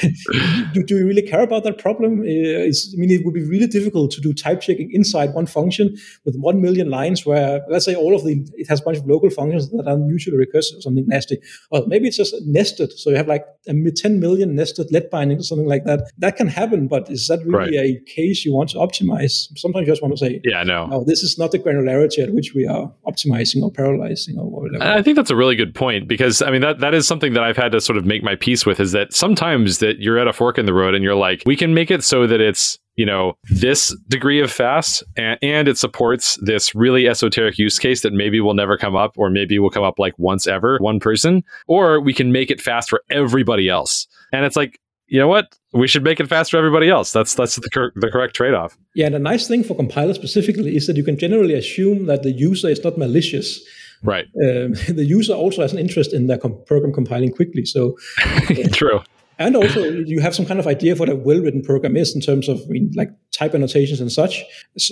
do, do you really care about that problem? Uh, it's, I mean, it would be really difficult to do type checking inside one function with one million lines where, let's say, all of the, it has a bunch of local functions that are mutually recursive or something nasty. Well, maybe it's just nested. So you have like a ten million nested let bindings or something like that. That can happen, but is that really right. a case you want to optimize? Sometimes you just want to say, yeah, no. no, this is not the granularity at which we are optimizing or parallelizing or whatever. I think that's a really good point because, I mean, that that is something that I've had to sort of make my peace with is that sometimes that you're at a fork in the road and you're like, we can make it so that it's, you know, this degree of fast and, and it supports this really esoteric use case that maybe will never come up or maybe will come up like once ever, one person, or we can make it fast for everybody else. And it's like, you know what? We should make it fast for everybody else. That's that's the, cor- the correct trade-off. Yeah, and the nice thing for compilers specifically is that you can generally assume that the user is not malicious. Right. Um, the user also has an interest in their com- program compiling quickly. So uh, true. And also, you have some kind of idea of what a well-written program is in terms of, I mean, like type annotations and such.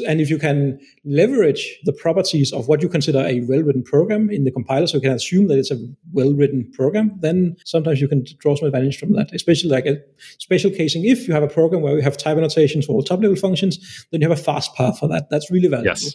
And if you can leverage the properties of what you consider a well-written program in the compiler, so you can assume that it's a well-written program, then sometimes you can draw some advantage from that, especially like a special casing. If you have a program where you have type annotations for all top-level functions, then you have a fast path for that. That's really valuable. Yes.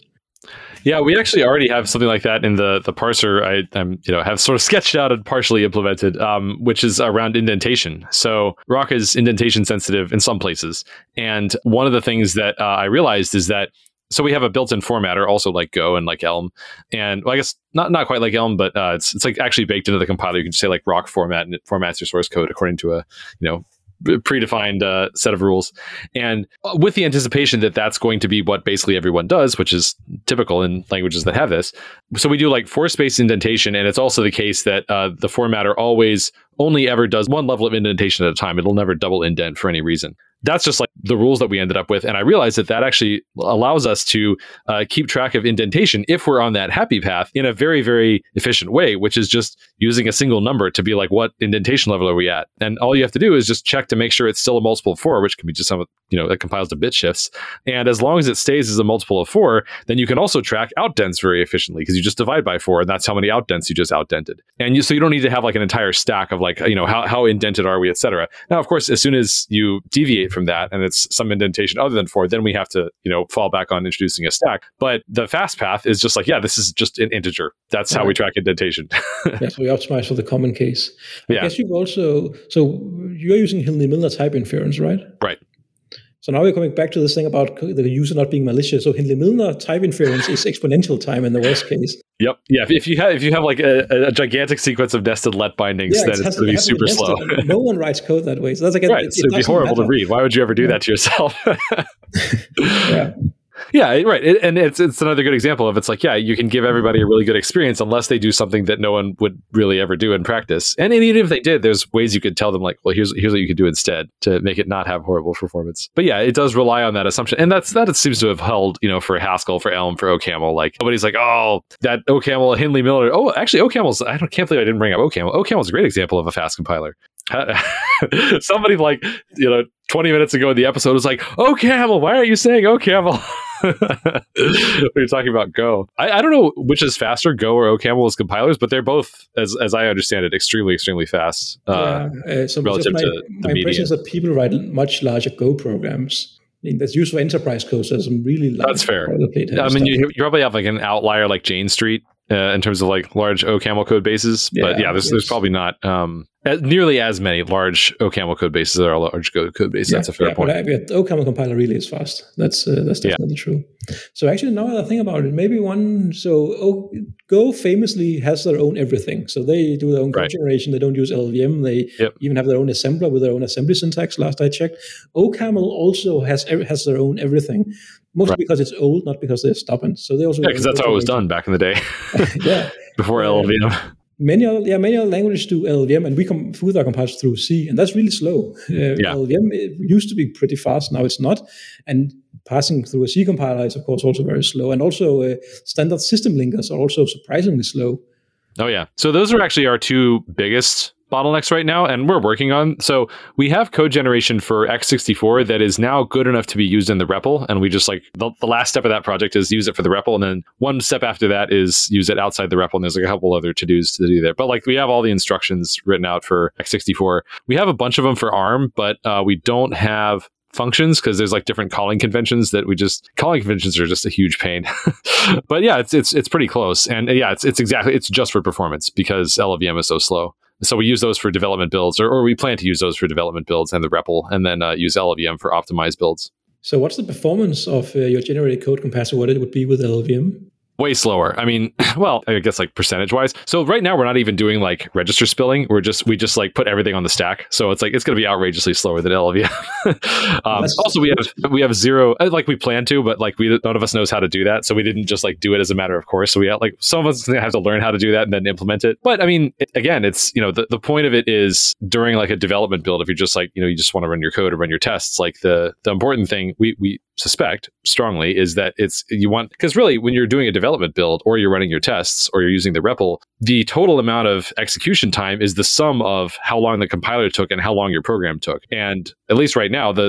Yeah, we actually already have something like that in the the parser. I I'm, you know have sort of sketched out and partially implemented, um, which is around indentation. So Rock is indentation sensitive in some places, and one of the things that uh, I realized is that so we have a built-in formatter, also like Go and like Elm, and well, I guess not not quite like Elm, but uh, it's it's like actually baked into the compiler. You can just say like Rock format, and it formats your source code according to a you know. predefined uh, set of rules, and with the anticipation that that's going to be what basically everyone does, which is typical in languages that have this. So we do like four space indentation, and it's also the case that uh, the formatter always only ever does one level of indentation at a time. It'll never double indent for any reason. That's just like the rules that we ended up with. And I realized that that actually allows us to uh, keep track of indentation if we're on that happy path in a very, very efficient way, which is just using a single number to be like, what indentation level are we at? And all you have to do is just check to make sure it's still a multiple of four, which can be just some, you know, that compiles to bit shifts. And as long as it stays as a multiple of four, then you can also track outdents very efficiently because you just divide by four and that's how many outdents you just outdented. And you, so you don't need to have like an entire stack of like, you know, how, how indented are we, et cetera. Now, of course, as soon as you deviate from that and it's some indentation other than four, then we have to, you know, fall back on introducing a stack. But the fast path is just like, yeah, this is just an integer. That's how right. we track indentation. Yeah, so we optimize for the common case. I yeah. guess you've also, so you're using Hindley-Milner type inference, right? Right. So now we're coming back to this thing about the user not being malicious. So Hindley-Milner type inference is exponential time in the worst case. Yep. Yeah. If you have if you have like a, a gigantic sequence of nested let bindings, yeah, then it it's going to be super nested. slow. No one writes code that way. So that's like right. It, so it it'd be horrible matter. to read. Why would you ever do yeah. that to yourself? yeah. Yeah, right. It, and it's it's another good example of it's like, yeah, you can give everybody a really good experience unless they do something that no one would really ever do in practice. And, and even if they did, there's ways you could tell them like, well, here's here's what you could do instead to make it not have horrible performance. But yeah, it does rely on that assumption. And that's that it seems to have held, you know, for Haskell, for Elm, for OCaml. Like nobody's like, oh, that OCaml, Hindley-Milner. Oh, actually, OCaml's, I don't, can't believe I didn't bring up OCaml. OCaml's a great example of a fast compiler. Somebody like, you know, twenty minutes ago in the episode was like, OCaml, why aren't you saying OCaml? We're talking about Go. I, I don't know which is faster, Go or OCaml as compilers, but they're both, as as I understand it, extremely, extremely fast uh, yeah. uh, so relative my, to the median. My impression is that people write much larger Go programs. I mean, that's used for enterprise codes. There's some really large... That's fair. I mean, you, you probably have like an outlier like Jane Street uh, in terms of like large OCaml code bases, yeah, but yeah, there's, yes. there's probably not... Um, Uh, nearly as many large OCaml code bases are large Go code bases. Yeah, that's a fair yeah, point. But I, but OCaml compiler really is fast. That's uh, that's definitely yeah. true. So actually, now that I think about it, maybe one. So o, Go famously has their own everything. So they do their own code right. generation. They don't use L L V M. They yep. even have their own assembler with their own assembly syntax. Last I checked, OCaml also has has their own everything. Mostly right. because it's old, not because they're stubborn. So they also yeah, because that's how it was done back in the day. yeah, before L L V M. Many other, yeah, many other languages do L L V M, and we com- Futhark compiles through C, and that's really slow. Uh, yeah. L L V M it used to be pretty fast, now it's not. And passing through a C compiler is, of course, also very slow. And also, uh, standard system linkers are also surprisingly slow. Oh, yeah. So those are actually our two biggest bottlenecks right now, and we're working on. So we have code generation for x sixty-four that is now good enough to be used in the REPL, and we just like the, the last step of that project is use it for the REPL, and then one step after that is use it outside the REPL, and there's like a couple other to-dos to do there. But like we have all the instructions written out for x sixty-four. We have a bunch of them for ARM, but uh, we don't have functions because there's like different calling conventions that we just calling conventions are just a huge pain. But yeah, it's it's it's pretty close, and yeah, it's it's exactly it's just for performance because L L V M is so slow. So we use those for development builds, or, or we plan to use those for development builds and the REPL, and then uh, use L L V M for optimized builds. So what's the performance of uh, your generated code compared to what it would be with L L V M? Way slower. I mean, well, I guess like percentage wise. So right now we're not even doing like register spilling. We're just, we just like put everything on the stack. So it's like, it's going to be outrageously slower than L L V M. um, also we have, we have zero, like we plan to, but like we, none of us knows how to do that. So we didn't just like do it as a matter of course. So we had, like some of us have to learn how to do that and then implement it. But I mean, it, again, it's, you know, the, the point of it is during like a development build, if you're just like, you know, you just want to run your code or run your tests, like the, the important thing we, we suspect strongly is that it's, you want, because really when you're doing a development development build, or you're running your tests, or you're using the R E P L, the total amount of execution time is the sum of how long the compiler took and how long your program took. And at least right now, the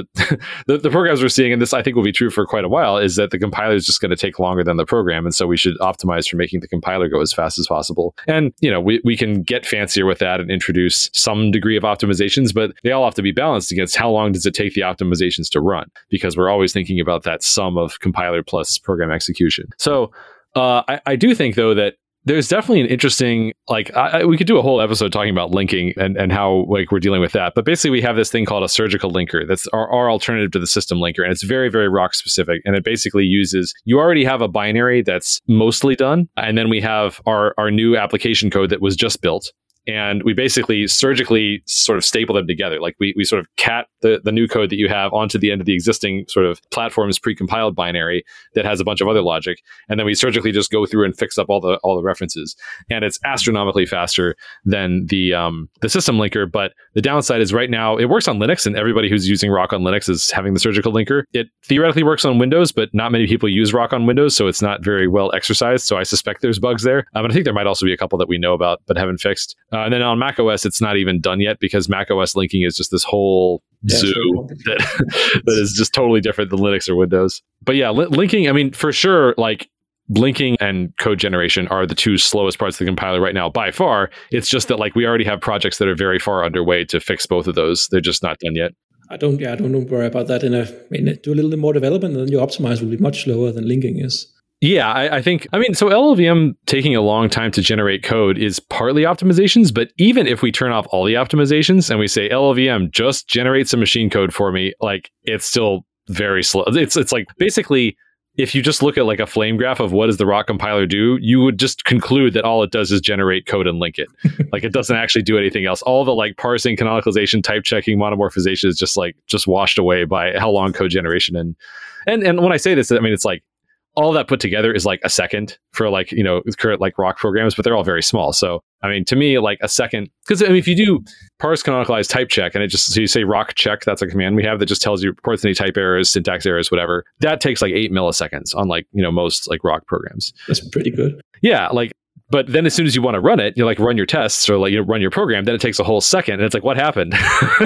the, the programs we're seeing, and this I think will be true for quite a while, is that the compiler is just going to take longer than the program. And so we should optimize for making the compiler go as fast as possible. And, you know, we, we can get fancier with that and introduce some degree of optimizations, but they all have to be balanced against how long does it take the optimizations to run, because we're always thinking about that sum of compiler plus program execution. So uh, I, I do think, though, that there's definitely an interesting, like, I, we could do a whole episode talking about linking and, and how, like, we're dealing with that. But basically, we have this thing called a surgical linker. That's our, our alternative to the system linker. And it's very, very Rock specific. And it basically uses, you already have a binary that's mostly done. And then we have our, our new application code that was just built. And we basically surgically sort of staple them together. Like we we sort of cat the, the new code that you have onto the end of the existing sort of platform's precompiled binary that has a bunch of other logic. And then we surgically just go through and fix up all the all the references. And it's astronomically faster than the um, the system linker. But the downside is right now it works on Linux, and everybody who's using Rock on Linux is having the surgical linker. It theoretically works on Windows, but not many people use Rock on Windows, so it's not very well exercised. So I suspect there's bugs there. Um, and I think there might also be a couple that we know about but haven't fixed. Uh, and then on macOS, it's not even done yet because macOS linking is just this whole yeah, zoo sure. that, that is just totally different than Linux or Windows. But yeah, li- linking, I mean, for sure, like linking and code generation are the two slowest parts of the compiler right now by far. It's just that like we already have projects that are very far underway to fix both of those. They're just not done yet. I don't, yeah, I don't worry about that. In a, in a, do a little bit more development, and then your optimize will be much slower than linking is. Yeah, I, I think, I mean, so L L V M taking a long time to generate code is partly optimizations, but even if we turn off all the optimizations and we say, L L V M, just generate some machine code for me, like, it's still very slow. It's it's like, basically, if you just look at like a flame graph of what does the Rock compiler do, you would just conclude that all it does is generate code and link it. Like, it doesn't actually do anything else. All the like parsing, canonicalization, type checking, monomorphization is just like, just washed away by how long code generation. And, and, and when I say this, I mean, it's like, all that put together is like a second for like, you know, current like Rock programs, but they're all very small. So, I mean, to me, like a second, because I mean, if you do parse, canonicalize, type check, and it just, so you say Rock check, that's a command we have that just tells you, reports any type errors, syntax errors, whatever. That takes like eight milliseconds on like, you know, most like Rock programs. That's pretty good. Yeah. Like, but then as soon as you want to run it, you like run your tests or like you know, run your program, then it takes a whole second. And it's like, what happened?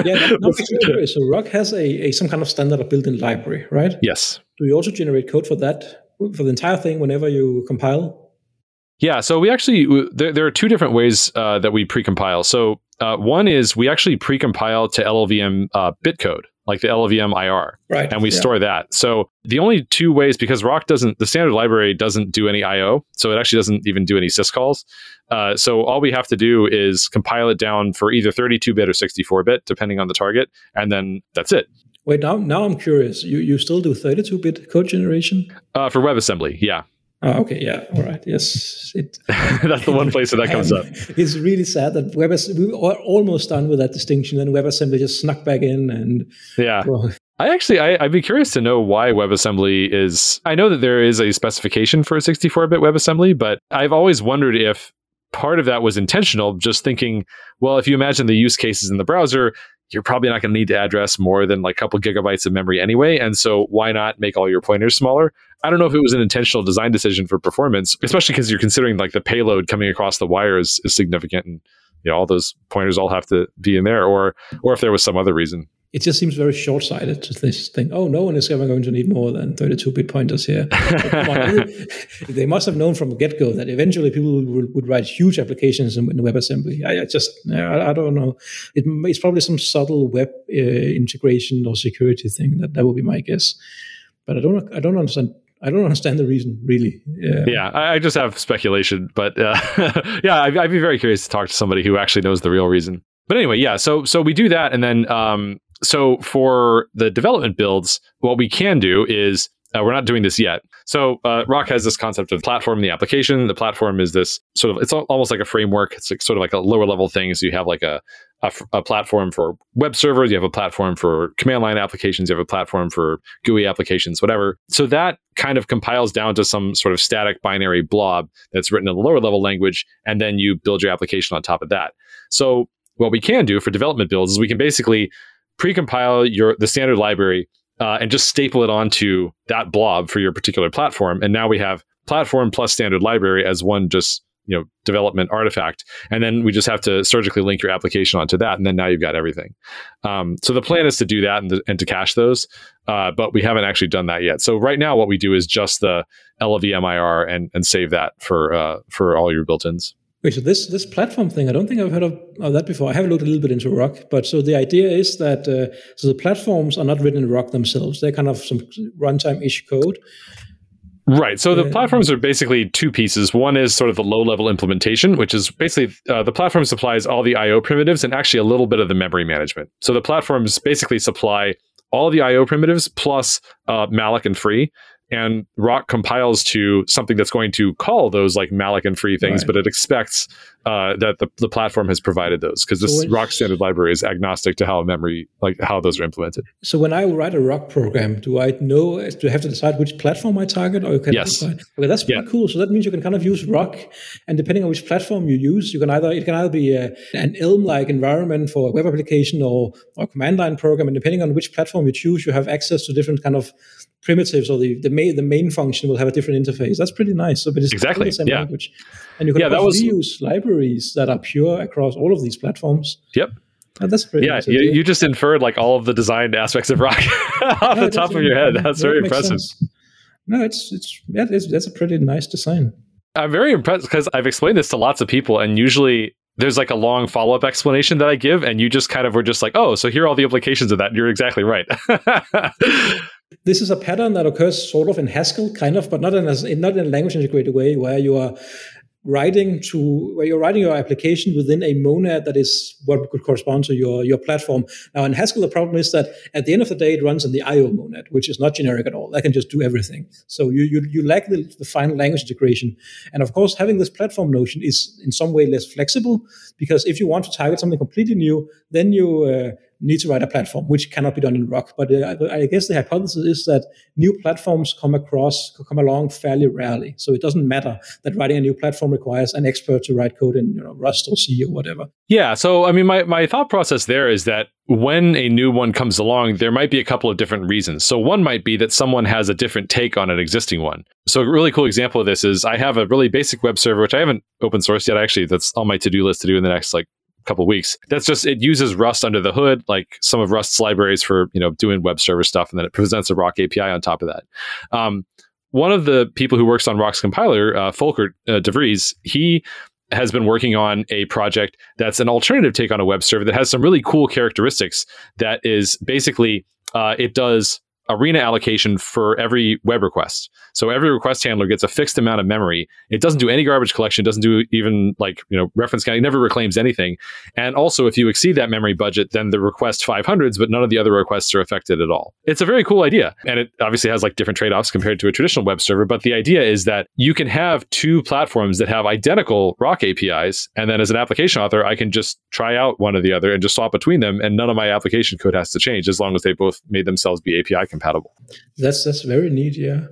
Yeah, that's not exactly. So Rock has a, a some kind of standard or built-in library, right? Yes. Do you also generate code for that? For the entire thing whenever you compile? Yeah, so we actually, w- there, there are two different ways uh, that we precompile. So uh, one is we actually precompile to L L V M uh, bitcode, like the L L V M I R, right? And we yeah. store that. So the only two ways, because Rock doesn't, the standard library doesn't do any I O, so it actually doesn't even do any syscalls. Uh, so all we have to do is compile it down for either thirty-two bit or sixty-four bit, depending on the target, and then that's it. Wait, now now I'm curious. You you still do thirty-two bit code generation? Uh, for WebAssembly, yeah. Oh, okay, yeah, all right, yes. It, That's the one place that that comes up. It's really sad that WebAssembly, we are almost done with that distinction, and WebAssembly just snuck back in. And yeah. Well, I actually, I, I'd be curious to know why WebAssembly is, I know that there is a specification for a sixty-four bit WebAssembly, but I've always wondered if part of that was intentional, just thinking, well, if you imagine the use cases in the browser, you're probably not going to need to address more than like a couple gigabytes of memory anyway. And so why not make all your pointers smaller? I don't know if it was an intentional design decision for performance, especially because you're considering like the payload coming across the wire is, is significant. And you know, all those pointers all have to be in there or, or if there was some other reason. It just seems very short-sighted to this thing. Oh, no one is ever going to need more than thirty-two bit pointers here. They must have known from the get-go that eventually people would, would write huge applications in, in WebAssembly. I, I just, I, I don't know. It, it's probably some subtle web uh, integration or security thing. That, that would be my guess. But I don't, I don't understand. I don't understand the reason, really. Yeah, yeah I just have speculation. But uh, yeah, I'd, I'd be very curious to talk to somebody who actually knows the real reason. But anyway, yeah. So so we do that, and then. Um, So for the development builds, what we can do is, uh, we're not doing this yet. So uh, Rock has this concept of platform and the application. The platform is this sort of, it's al- almost like a framework. It's like sort of like a lower level thing. So you have like a, a, f- a platform for web servers. You have a platform for command line applications. You have a platform for G U I applications, whatever. So that kind of compiles down to some sort of static binary blob that's written in the lower level language. And then you build your application on top of that. So what we can do for development builds is we can basically precompile your the standard library uh, and just staple it onto that blob for your particular platform. And now we have platform plus standard library as one just, you know, development artifact. And then we just have to surgically link your application onto that. And then now you've got everything. Um, so the plan is to do that and, th- and to cache those. Uh, but we haven't actually done that yet. So right now what we do is just the L L V M I R and, and save that for uh, for all your built-ins. Wait, so this this platform thing, I don't think I've heard of, of that before. I have looked a little bit into Rock, but so the idea is that uh, so the platforms are not written in Rock themselves. They're kind of some runtime-ish code. Right. So the platforms are basically two pieces. One is sort of the low-level implementation, which is basically uh, the platform supplies all the I O primitives and actually a little bit of the memory management. So the platforms basically supply all the I O primitives plus uh, malloc and free. And Rock compiles to something that's going to call those like malloc and free things, right. But it expects uh, that the, the platform has provided those because this so when, Rock standard library is agnostic to how memory, like how those are implemented. So when I write a Rock program, do I know, do I have to decide which platform I target? Or can yes. Decide? Okay, that's pretty yeah. cool. So that means you can kind of use Rock, and depending on which platform you use, you can either it can either be a, an Elm-like environment for a web application or a command line program, and depending on which platform you choose, you have access to different kind of primitives, or the the main the main function will have a different interface. That's pretty nice. So, but it's exactly the same yeah. language, and you can yeah, reuse libraries that are pure across all of these platforms. Yep, and that's pretty. Yeah, nice you, you just inferred like all of the design aspects of Rock off no, the top of your head. That's yeah, very impressive. Sense. No, it's it's yeah, it's that's a pretty nice design. I'm very impressed because I've explained this to lots of people, and usually there's like a long follow-up explanation that I give, and you just kind of were just like, oh, so here are all the implications of that. And you're exactly right. This is a pattern that occurs sort of in Haskell, kind of, but not in a, not in a language integrated way, where you are writing to where you're writing your application within a monad that is what could correspond to your your platform. Now in Haskell, the problem is that at the end of the day, it runs in the I O monad, which is not generic at all. That can just do everything. So you you you lack the, the final language integration. And of course, having this platform notion is in some way less flexible because if you want to target something completely new, then you uh, need to write a platform, which cannot be done in Rock. But uh, I guess the hypothesis is that new platforms come across, come along fairly rarely. So it doesn't matter that writing a new platform requires an expert to write code in, you know, Rust or C or whatever. Yeah. So, I mean, my, my thought process there is that when a new one comes along, there might be a couple of different reasons. So one might be that someone has a different take on an existing one. So a really cool example of this is I have a really basic web server, which I haven't open sourced yet. Actually, that's on my to-do list to do in the next like couple of weeks. That's just, it uses Rust under the hood, like some of Rust's libraries for, you know, doing web server stuff. And then it presents a Rock A P I on top of that. Um, one of the people who works on Rock's compiler, uh, Volker uh, de Vries, he has been working on a project that's an alternative take on a web server that has some really cool characteristics. That is basically, uh, it does arena allocation for every web request. So every request handler gets a fixed amount of memory. It doesn't do any garbage collection, doesn't do even like, you know, reference counting, never reclaims anything. And also if you exceed that memory budget, then the request five hundreds, but none of the other requests are affected at all. It's a very cool idea. And it obviously has like different trade-offs compared to a traditional web server. But the idea is that you can have two platforms that have identical Rock A P Is. And then as an application author, I can just try out one or the other and just swap between them. And none of my application code has to change as long as they both made themselves be A P I compatible. That's that's very neat, yeah.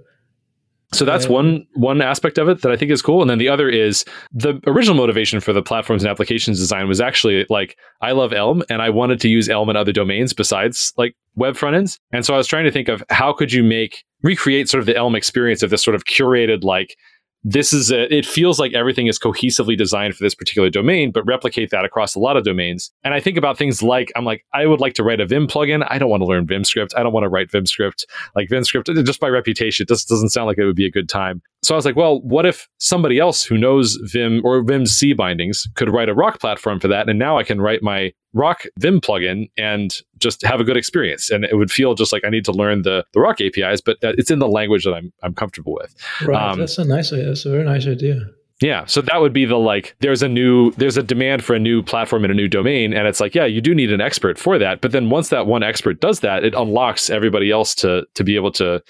So that's um, one one aspect of it that I think is cool. And then the other is the original motivation for the platforms and applications design was actually like, I love Elm and I wanted to use Elm in other domains besides like web front ends. And so I was trying to think of how could you make, recreate sort of the Elm experience of this sort of curated like, this is a, it feels like everything is cohesively designed for this particular domain, but replicate that across a lot of domains. And I think about things like, I'm like, I would like to write a Vim plugin. I don't want to learn Vim script. I don't want to write Vim script. Like Vim script, just by reputation, it just doesn't sound like it would be a good time. So I was like, well, what if somebody else who knows Vim or Vim's C bindings could write a Rock platform for that? And now I can write my Rock Vim plugin and just have a good experience. And it would feel just like I need to learn the, the Rock A P Is, but it's in the language that I'm I'm comfortable with. Right. Um, that's a nice idea. That's a very nice idea. Yeah. So that would be the like, there's a new, there's a demand for a new platform in a new domain. And it's like, yeah, you do need an expert for that. But then once that one expert does that, it unlocks everybody else to to be able to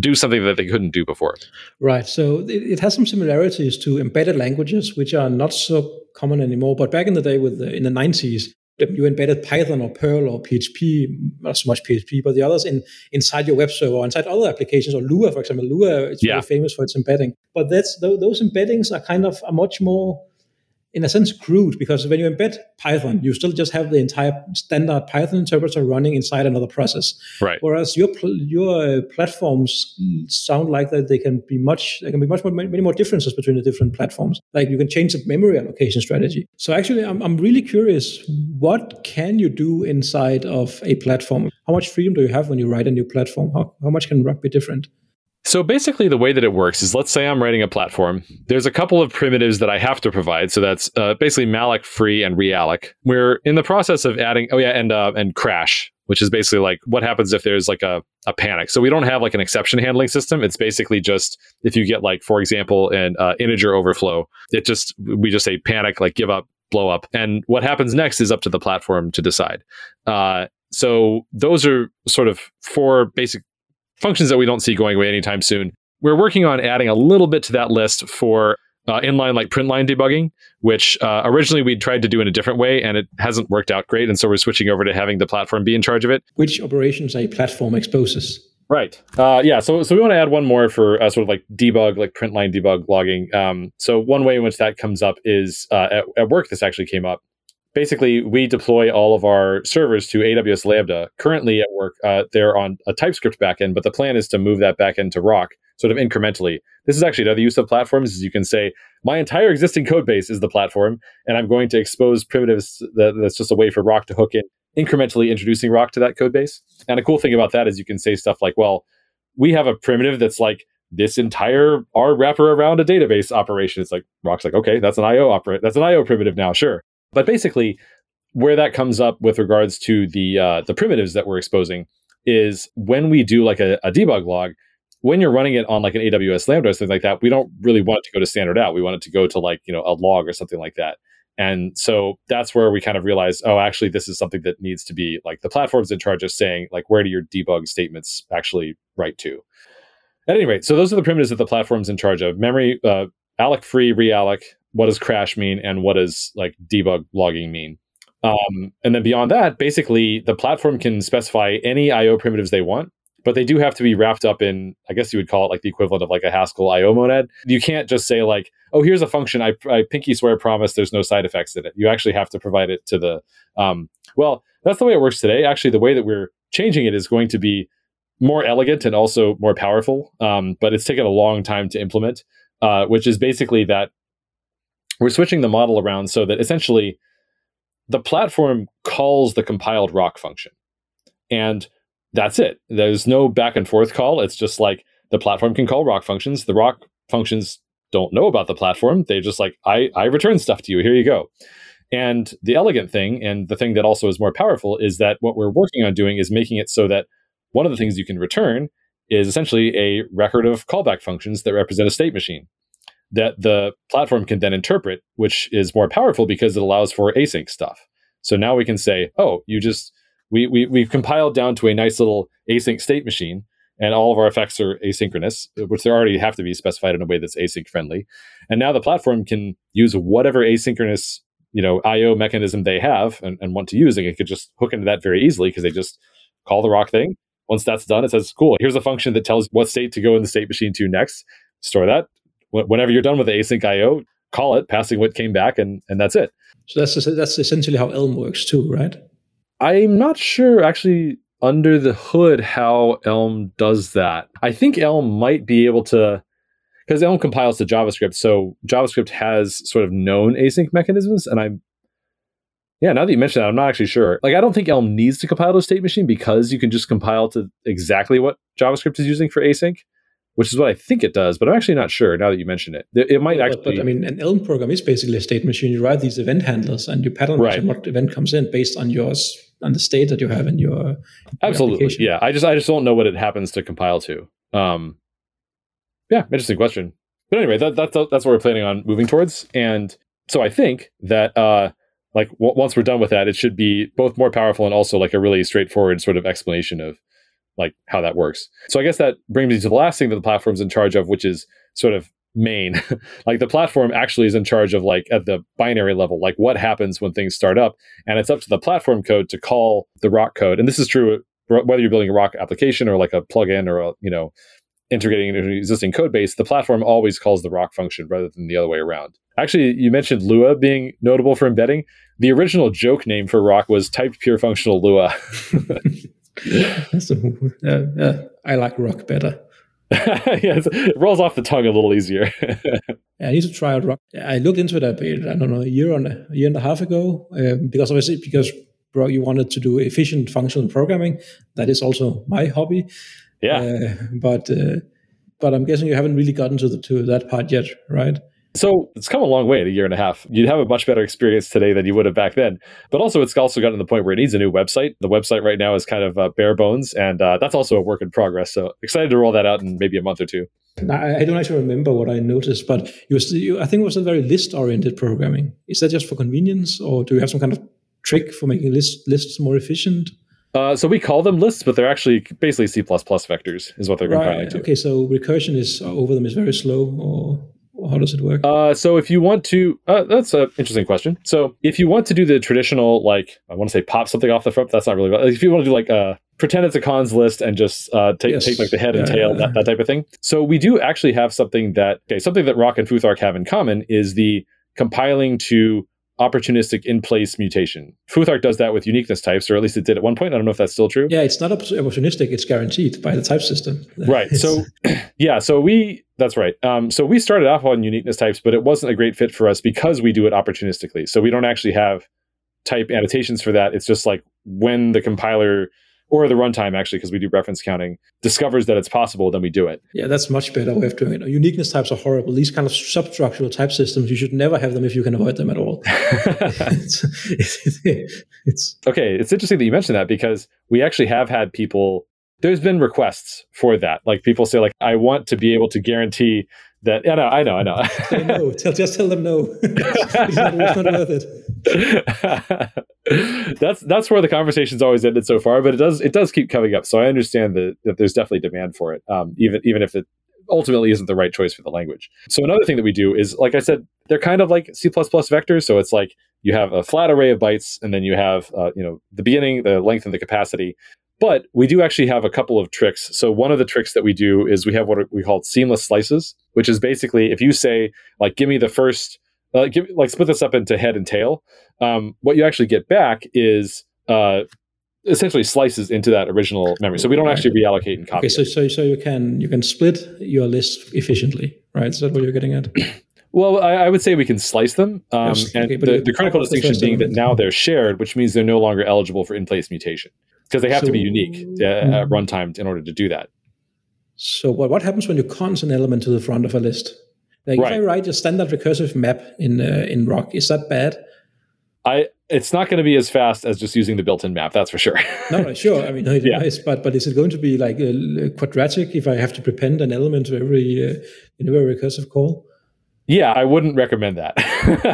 do something that they couldn't do before. Right. So it, it has some similarities to embedded languages, which are not so common anymore. But back in the day with the, in the nineties, you embedded Python or Perl or P H P, not so much P H P, but the others in inside your web server or inside other applications, or Lua, for example. Lua is yeah. very famous for its embedding. But that's those embeddings are kind of a much more in a sense crude, because when you embed Python, you still just have the entire standard Python interpreter running inside another process. Right. Whereas your pl- your platforms sound like that they can be much there can be much more many more differences between the different platforms. Like you can change the memory allocation strategy. So actually, I'm I'm really curious, what can you do inside of a platform? How much freedom do you have when you write a new platform? How how much can Rock be different? So basically the way that it works is, let's say I'm writing a platform. There's a couple of primitives that I have to provide. So that's uh, basically malloc free and realloc. We're in the process of adding, oh yeah, and uh, and crash, which is basically like what happens if there's like a, a panic. So we don't have like an exception handling system. It's basically just if you get like, for example, an uh, integer overflow, it just, we just say panic, like give up, blow up. And what happens next is up to the platform to decide. Uh, so those are sort of four basic functions that we don't see going away anytime soon. We're working on adding a little bit to that list for uh, inline like print line debugging, which uh, originally we tried to do in a different way, and it hasn't worked out great. And so we're switching over to having the platform be in charge of it. Which operations a platform exposes. Right. Uh, yeah. So so we want to add one more for uh, sort of like debug, like print line debug logging. Um, so one way in which that comes up is uh, at, at work, this actually came up. Basically, we deploy all of our servers to A W S Lambda. Currently at work, uh, they're on a TypeScript backend, but the plan is to move that backend to Rock sort of incrementally. This is actually another use of platforms, is you can say, my entire existing code base is the platform, and I'm going to expose primitives. That, that's just a way for Rock to hook in, incrementally introducing Rock to that code base. And a cool thing about that is you can say stuff like, well, we have a primitive that's like, this entire R wrapper around a database operation. It's like, Rock's like, okay, that's an I O oper- that's an I O primitive now, sure. But basically, where that comes up with regards to the uh, the primitives that we're exposing is when we do like a, a debug log, when you're running it on like an A W S Lambda or something like that, we don't really want it to go to standard out. We want it to go to like, you know, a log or something like that. And so that's where we kind of realize, oh, actually, this is something that needs to be like the platform's in charge of saying, like, where do your debug statements actually write to? At any rate, so those are the primitives that the platform's in charge of. Memory, uh, alloc free, realloc. What does crash mean, and what does like debug logging mean? Um, and then beyond that, basically the platform can specify any I O primitives they want, but they do have to be wrapped up in, I guess you would call it like the equivalent of like a Haskell I O monad. You can't just say like, oh, here's a function. I, I pinky swear promise there's no side effects in it. You actually have to provide it to the, um, well, that's the way it works today. Actually, the way that we're changing it is going to be more elegant and also more powerful, um, but it's taken a long time to implement, uh, which is basically that we're switching the model around so that essentially the platform calls the compiled Rock function. And that's it. There's no back and forth call. It's just like the platform can call Rock functions. The Rock functions don't know about the platform. They just like, I, I return stuff to you. Here you go. And the elegant thing, and the thing that also is more powerful, is that what we're working on doing is making it so that one of the things you can return is essentially a record of callback functions that represent a state machine that the platform can then interpret, which is more powerful because it allows for async stuff. So now we can say, oh, you just, we, we, we've compiled down to a nice little async state machine, and all of our effects are asynchronous, which they already have to be specified in a way that's async friendly. And now the platform can use whatever asynchronous, you know, I O mechanism they have and, and want to use, and it could just hook into that very easily because they just call the Rock thing. Once that's done, it says, cool, here's a function that tells what state to go in the state machine to next, store that. Whenever you're done with the async I O, call it, passing what came back, and, and that's it. So that's that's essentially how Elm works too, right? I'm not sure actually under the hood how Elm does that. I think Elm might be able to, because Elm compiles to JavaScript, so JavaScript has sort of known async mechanisms, and I'm, yeah, now that you mention that, I'm not actually sure. Like, I don't think Elm needs to compile to a state machine because you can just compile to exactly what JavaScript is using for async, which is what I think it does, but I'm actually not sure now that you mention it. It might but, actually... But, I mean, an Elm program is basically a state machine. You write these event handlers, and you pattern match right. what event comes in based on yours, on the state that you have in your, your Absolutely, application. Yeah. I just I just don't know what it happens to compile to. Um, yeah, interesting question. But anyway, that, that, that that's what we're planning on moving towards. And so I think that uh, like w- once we're done with that, it should be both more powerful and also like a really straightforward sort of explanation of like how that works. So I guess that brings me to the last thing that the platform's in charge of, which is sort of main. Like the platform actually is in charge of like at the binary level, like what happens when things start up, and it's up to the platform code to call the Rock code. And this is true whether you're building a Rock application or like a plugin or a, you know, integrating into an existing code base. The platform always calls the Rock function rather than the other way around. Actually, you mentioned Lua being notable for embedding. The original joke name for Rock was typed pure functional Lua. That's a, uh, uh, I like Rock better. Yes, it rolls off the tongue a little easier. I need to try out Rock. I looked into it a bit, I don't know, a year on a year and a half ago, um, because obviously because you wanted to do efficient functional programming. That is also my hobby. Yeah, uh, but uh, but I'm guessing you haven't really gotten to the to that part yet, right? So it's come a long way in a year and a half. You'd have a much better experience today than you would have back then. But also, it's also gotten to the point where it needs a new website. The website right now is kind of uh, bare bones, and uh, that's also a work in progress. So excited to roll that out in maybe a month or two. I, I don't actually remember what I noticed, but you, was, you I think it was a very list-oriented programming. Is that just for convenience, or do you have some kind of trick for making lists lists more efficient? Uh, so we call them lists, but they're actually basically C plus plus vectors is what they're compiling right. to. Okay, so recursion is over them is very slow, or... How does it work? Uh, so if you want to, uh, that's an interesting question. So if you want to do the traditional, like, I want to say pop something off the front, that's not really, like, if you want to do like, uh, pretend it's a cons list and just uh, take, yes. take like the head yeah, and tail, yeah, yeah. That, that type of thing. So we do actually have something that, okay, something that Rock and Futhark have in common is the compiling to opportunistic in-place mutation. Futhark does that with uniqueness types, or at least it did at one point. I don't know if that's still true. Yeah, it's not opportunistic. It's guaranteed by the type system. Right. So yeah, so we, that's right. Um, so we started off on uniqueness types, but it wasn't a great fit for us because we do it opportunistically. So we don't actually have type annotations for that. It's just like when the compiler or the runtime, actually, because we do reference counting, discovers that it's possible, then we do it. Yeah, that's much better way of doing it. Uniqueness types are horrible. These kind of substructural type systems, you should never have them if you can avoid them at all. it's, it's, it's Okay, it's interesting that you mentioned that, because we actually have had people, there's been requests for that. Like people say, like, I want to be able to guarantee that, yeah, no, I know, I know. No, tell, just tell them no. It's not, it's not worth it. that's that's where the conversation's always ended so far, but it does it does keep coming up. So I understand that, that there's definitely demand for it, um, even even if it ultimately isn't the right choice for the language. So another thing that we do is, like I said, they're kind of like C plus plus vectors. So it's like you have a flat array of bytes, and then you have uh, you know the beginning, the length, and the capacity. But we do actually have a couple of tricks. So one of the tricks that we do is we have what we call seamless slices, which is basically if you say, like, give me the first, uh, give, like split this up into head and tail, um, what you actually get back is uh, essentially slices into that original memory. So we don't actually reallocate and copy. Okay, so it. so so you can you can split your list efficiently, right? Is that what you're getting at? Well, I, I would say we can slice them. Um, yes, and okay, the, the critical distinction being that now they're shared, which means they're no longer eligible for in-place mutation, because they have so, to be unique uh, mm. at runtime in order to do that. So what what happens when you cons an element to the front of a list? Like right. If I write a standard recursive map in uh, in Rock, is that bad? I it's not going to be as fast as just using the built-in map. That's for sure. no, no, sure. I mean, no, it yeah. is, but but is it going to be like uh, quadratic if I have to prepend an element to every uh, in every recursive call? Yeah, I wouldn't recommend that.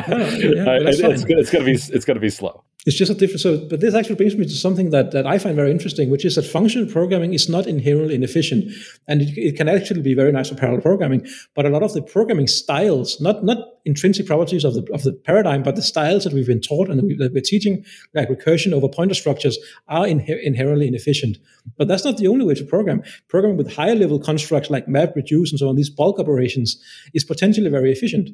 no, yeah, well, that's fine. It's, it's going to be it's going to be slow. It's just a different. So, but this actually brings me to something that, that I find very interesting, which is that functional programming is not inherently inefficient, and it, it can actually be very nice for parallel programming. But a lot of the programming styles, not not intrinsic properties of the of the paradigm, but the styles that we've been taught and that, we, that we're teaching, like recursion over pointer structures, are inher- inherently inefficient. But that's not the only way to program. Programming with higher level constructs like map, reduce, and so on, these bulk operations, is potentially very efficient.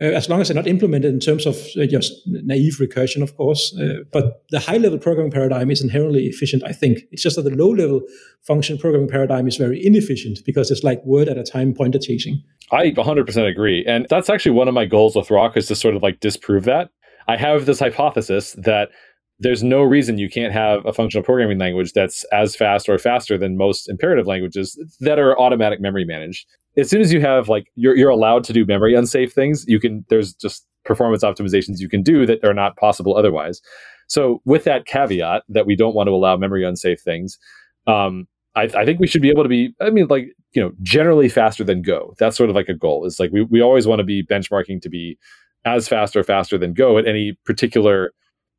As long as they're not implemented in terms of just naive recursion, of course. Uh, but the high-level programming paradigm is inherently efficient, I think. It's just that the low-level function programming paradigm is very inefficient because it's like word at a time pointer chasing. I one hundred percent agree. And that's actually one of my goals with Rock, is to sort of like disprove that. I have this hypothesis that there's no reason you can't have a functional programming language that's as fast or faster than most imperative languages that are automatic memory managed. As soon as you have, like, you're you're allowed to do memory unsafe things, you can, there's just performance optimizations you can do that are not possible otherwise. So with that caveat that we don't want to allow memory unsafe things, um, I, I think we should be able to be, I mean, like, you know, generally faster than Go. That's sort of like a goal. It's like we, we always want to be benchmarking to be as fast or faster than Go at any particular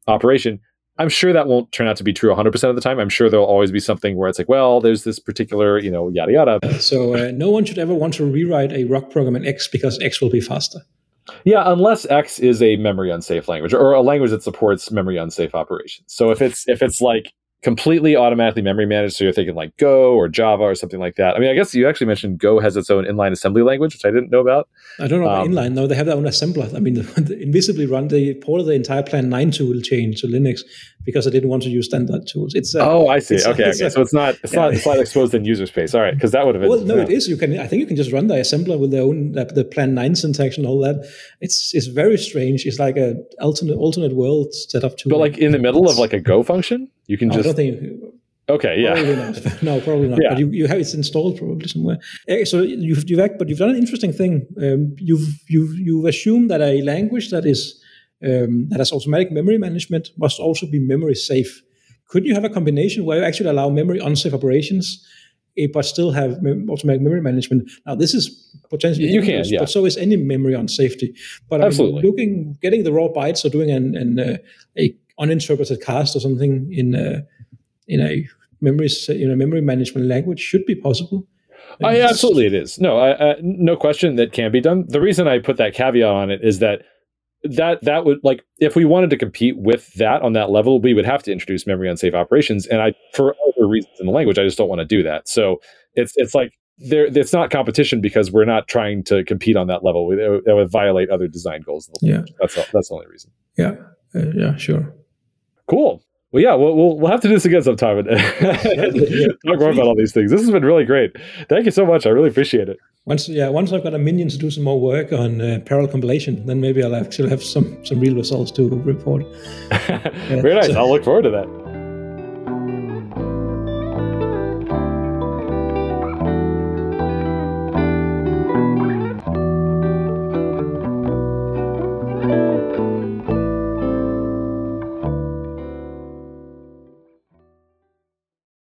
operation. I'm sure that won't turn out to be true one hundred percent of the time. I'm sure there'll always be something where it's like, well, there's this particular, you know, yada, yada. So uh, no one should ever want to rewrite a Rock program in X because X will be faster. Yeah, unless X is a memory unsafe language or a language that supports memory unsafe operations. So if it's if it's like completely automatically memory managed. So you're thinking like Go or Java or something like that. I mean, I guess you actually mentioned Go has its own inline assembly language, which I didn't know about. I don't know about um, inline. No, they have their own assembler. I mean, the invisibly run, they ported the entire Plan nine tool chain to Linux because I didn't want to use standard tools. It's uh, Oh, I see. It's, okay. It's, okay. It's, so it's not it's yeah. not slightly exposed in user space. All right. Because that would have been. Well, no, yeah. it is. You can. I think you can just run the assembler with their own, uh, the Plan nine syntax and all that. It's it's very strange. It's like an alternate, alternate world set up to. But like in the middle of like a Go function? You can oh, just. I don't think you, okay. Yeah. Probably not. No, probably not. Yeah. But you, you have it's installed probably somewhere. So you've you've act, but you've done an interesting thing. Um, you've you've you've assumed that a language that is um, that has automatic memory management must also be memory safe. Could you have a combination where you actually allow memory unsafe operations, but still have mem- automatic memory management? Now this is potentially you dangerous, can, yeah. But so is any memory on safety. But absolutely, I mean, looking getting the raw bytes or doing an an uh, a uninterpreted cast or something in a, in a memory in a memory management language should be possible. I, absolutely, it is. No, I, I, no question that can be done. The reason I put that caveat on it is that that that would like if we wanted to compete with that on that level, we would have to introduce memory unsafe operations. And I, for other reasons in the language, I just don't want to do that. So it's it's like there it's not competition because we're not trying to compete on that level. We, that would violate other design goals. Yeah, that's all, that's the only reason. Yeah, uh, yeah, sure. Cool. Well, yeah, we'll, we'll we'll have to do this again sometime and talk more about all these things. This has been really great. Thank you so much. I really appreciate it. Once, yeah, once I've got a minion to do some more work on uh, parallel compilation, then maybe I'll actually have some some real results to report. Uh, Very nice. So. I'll look forward to that.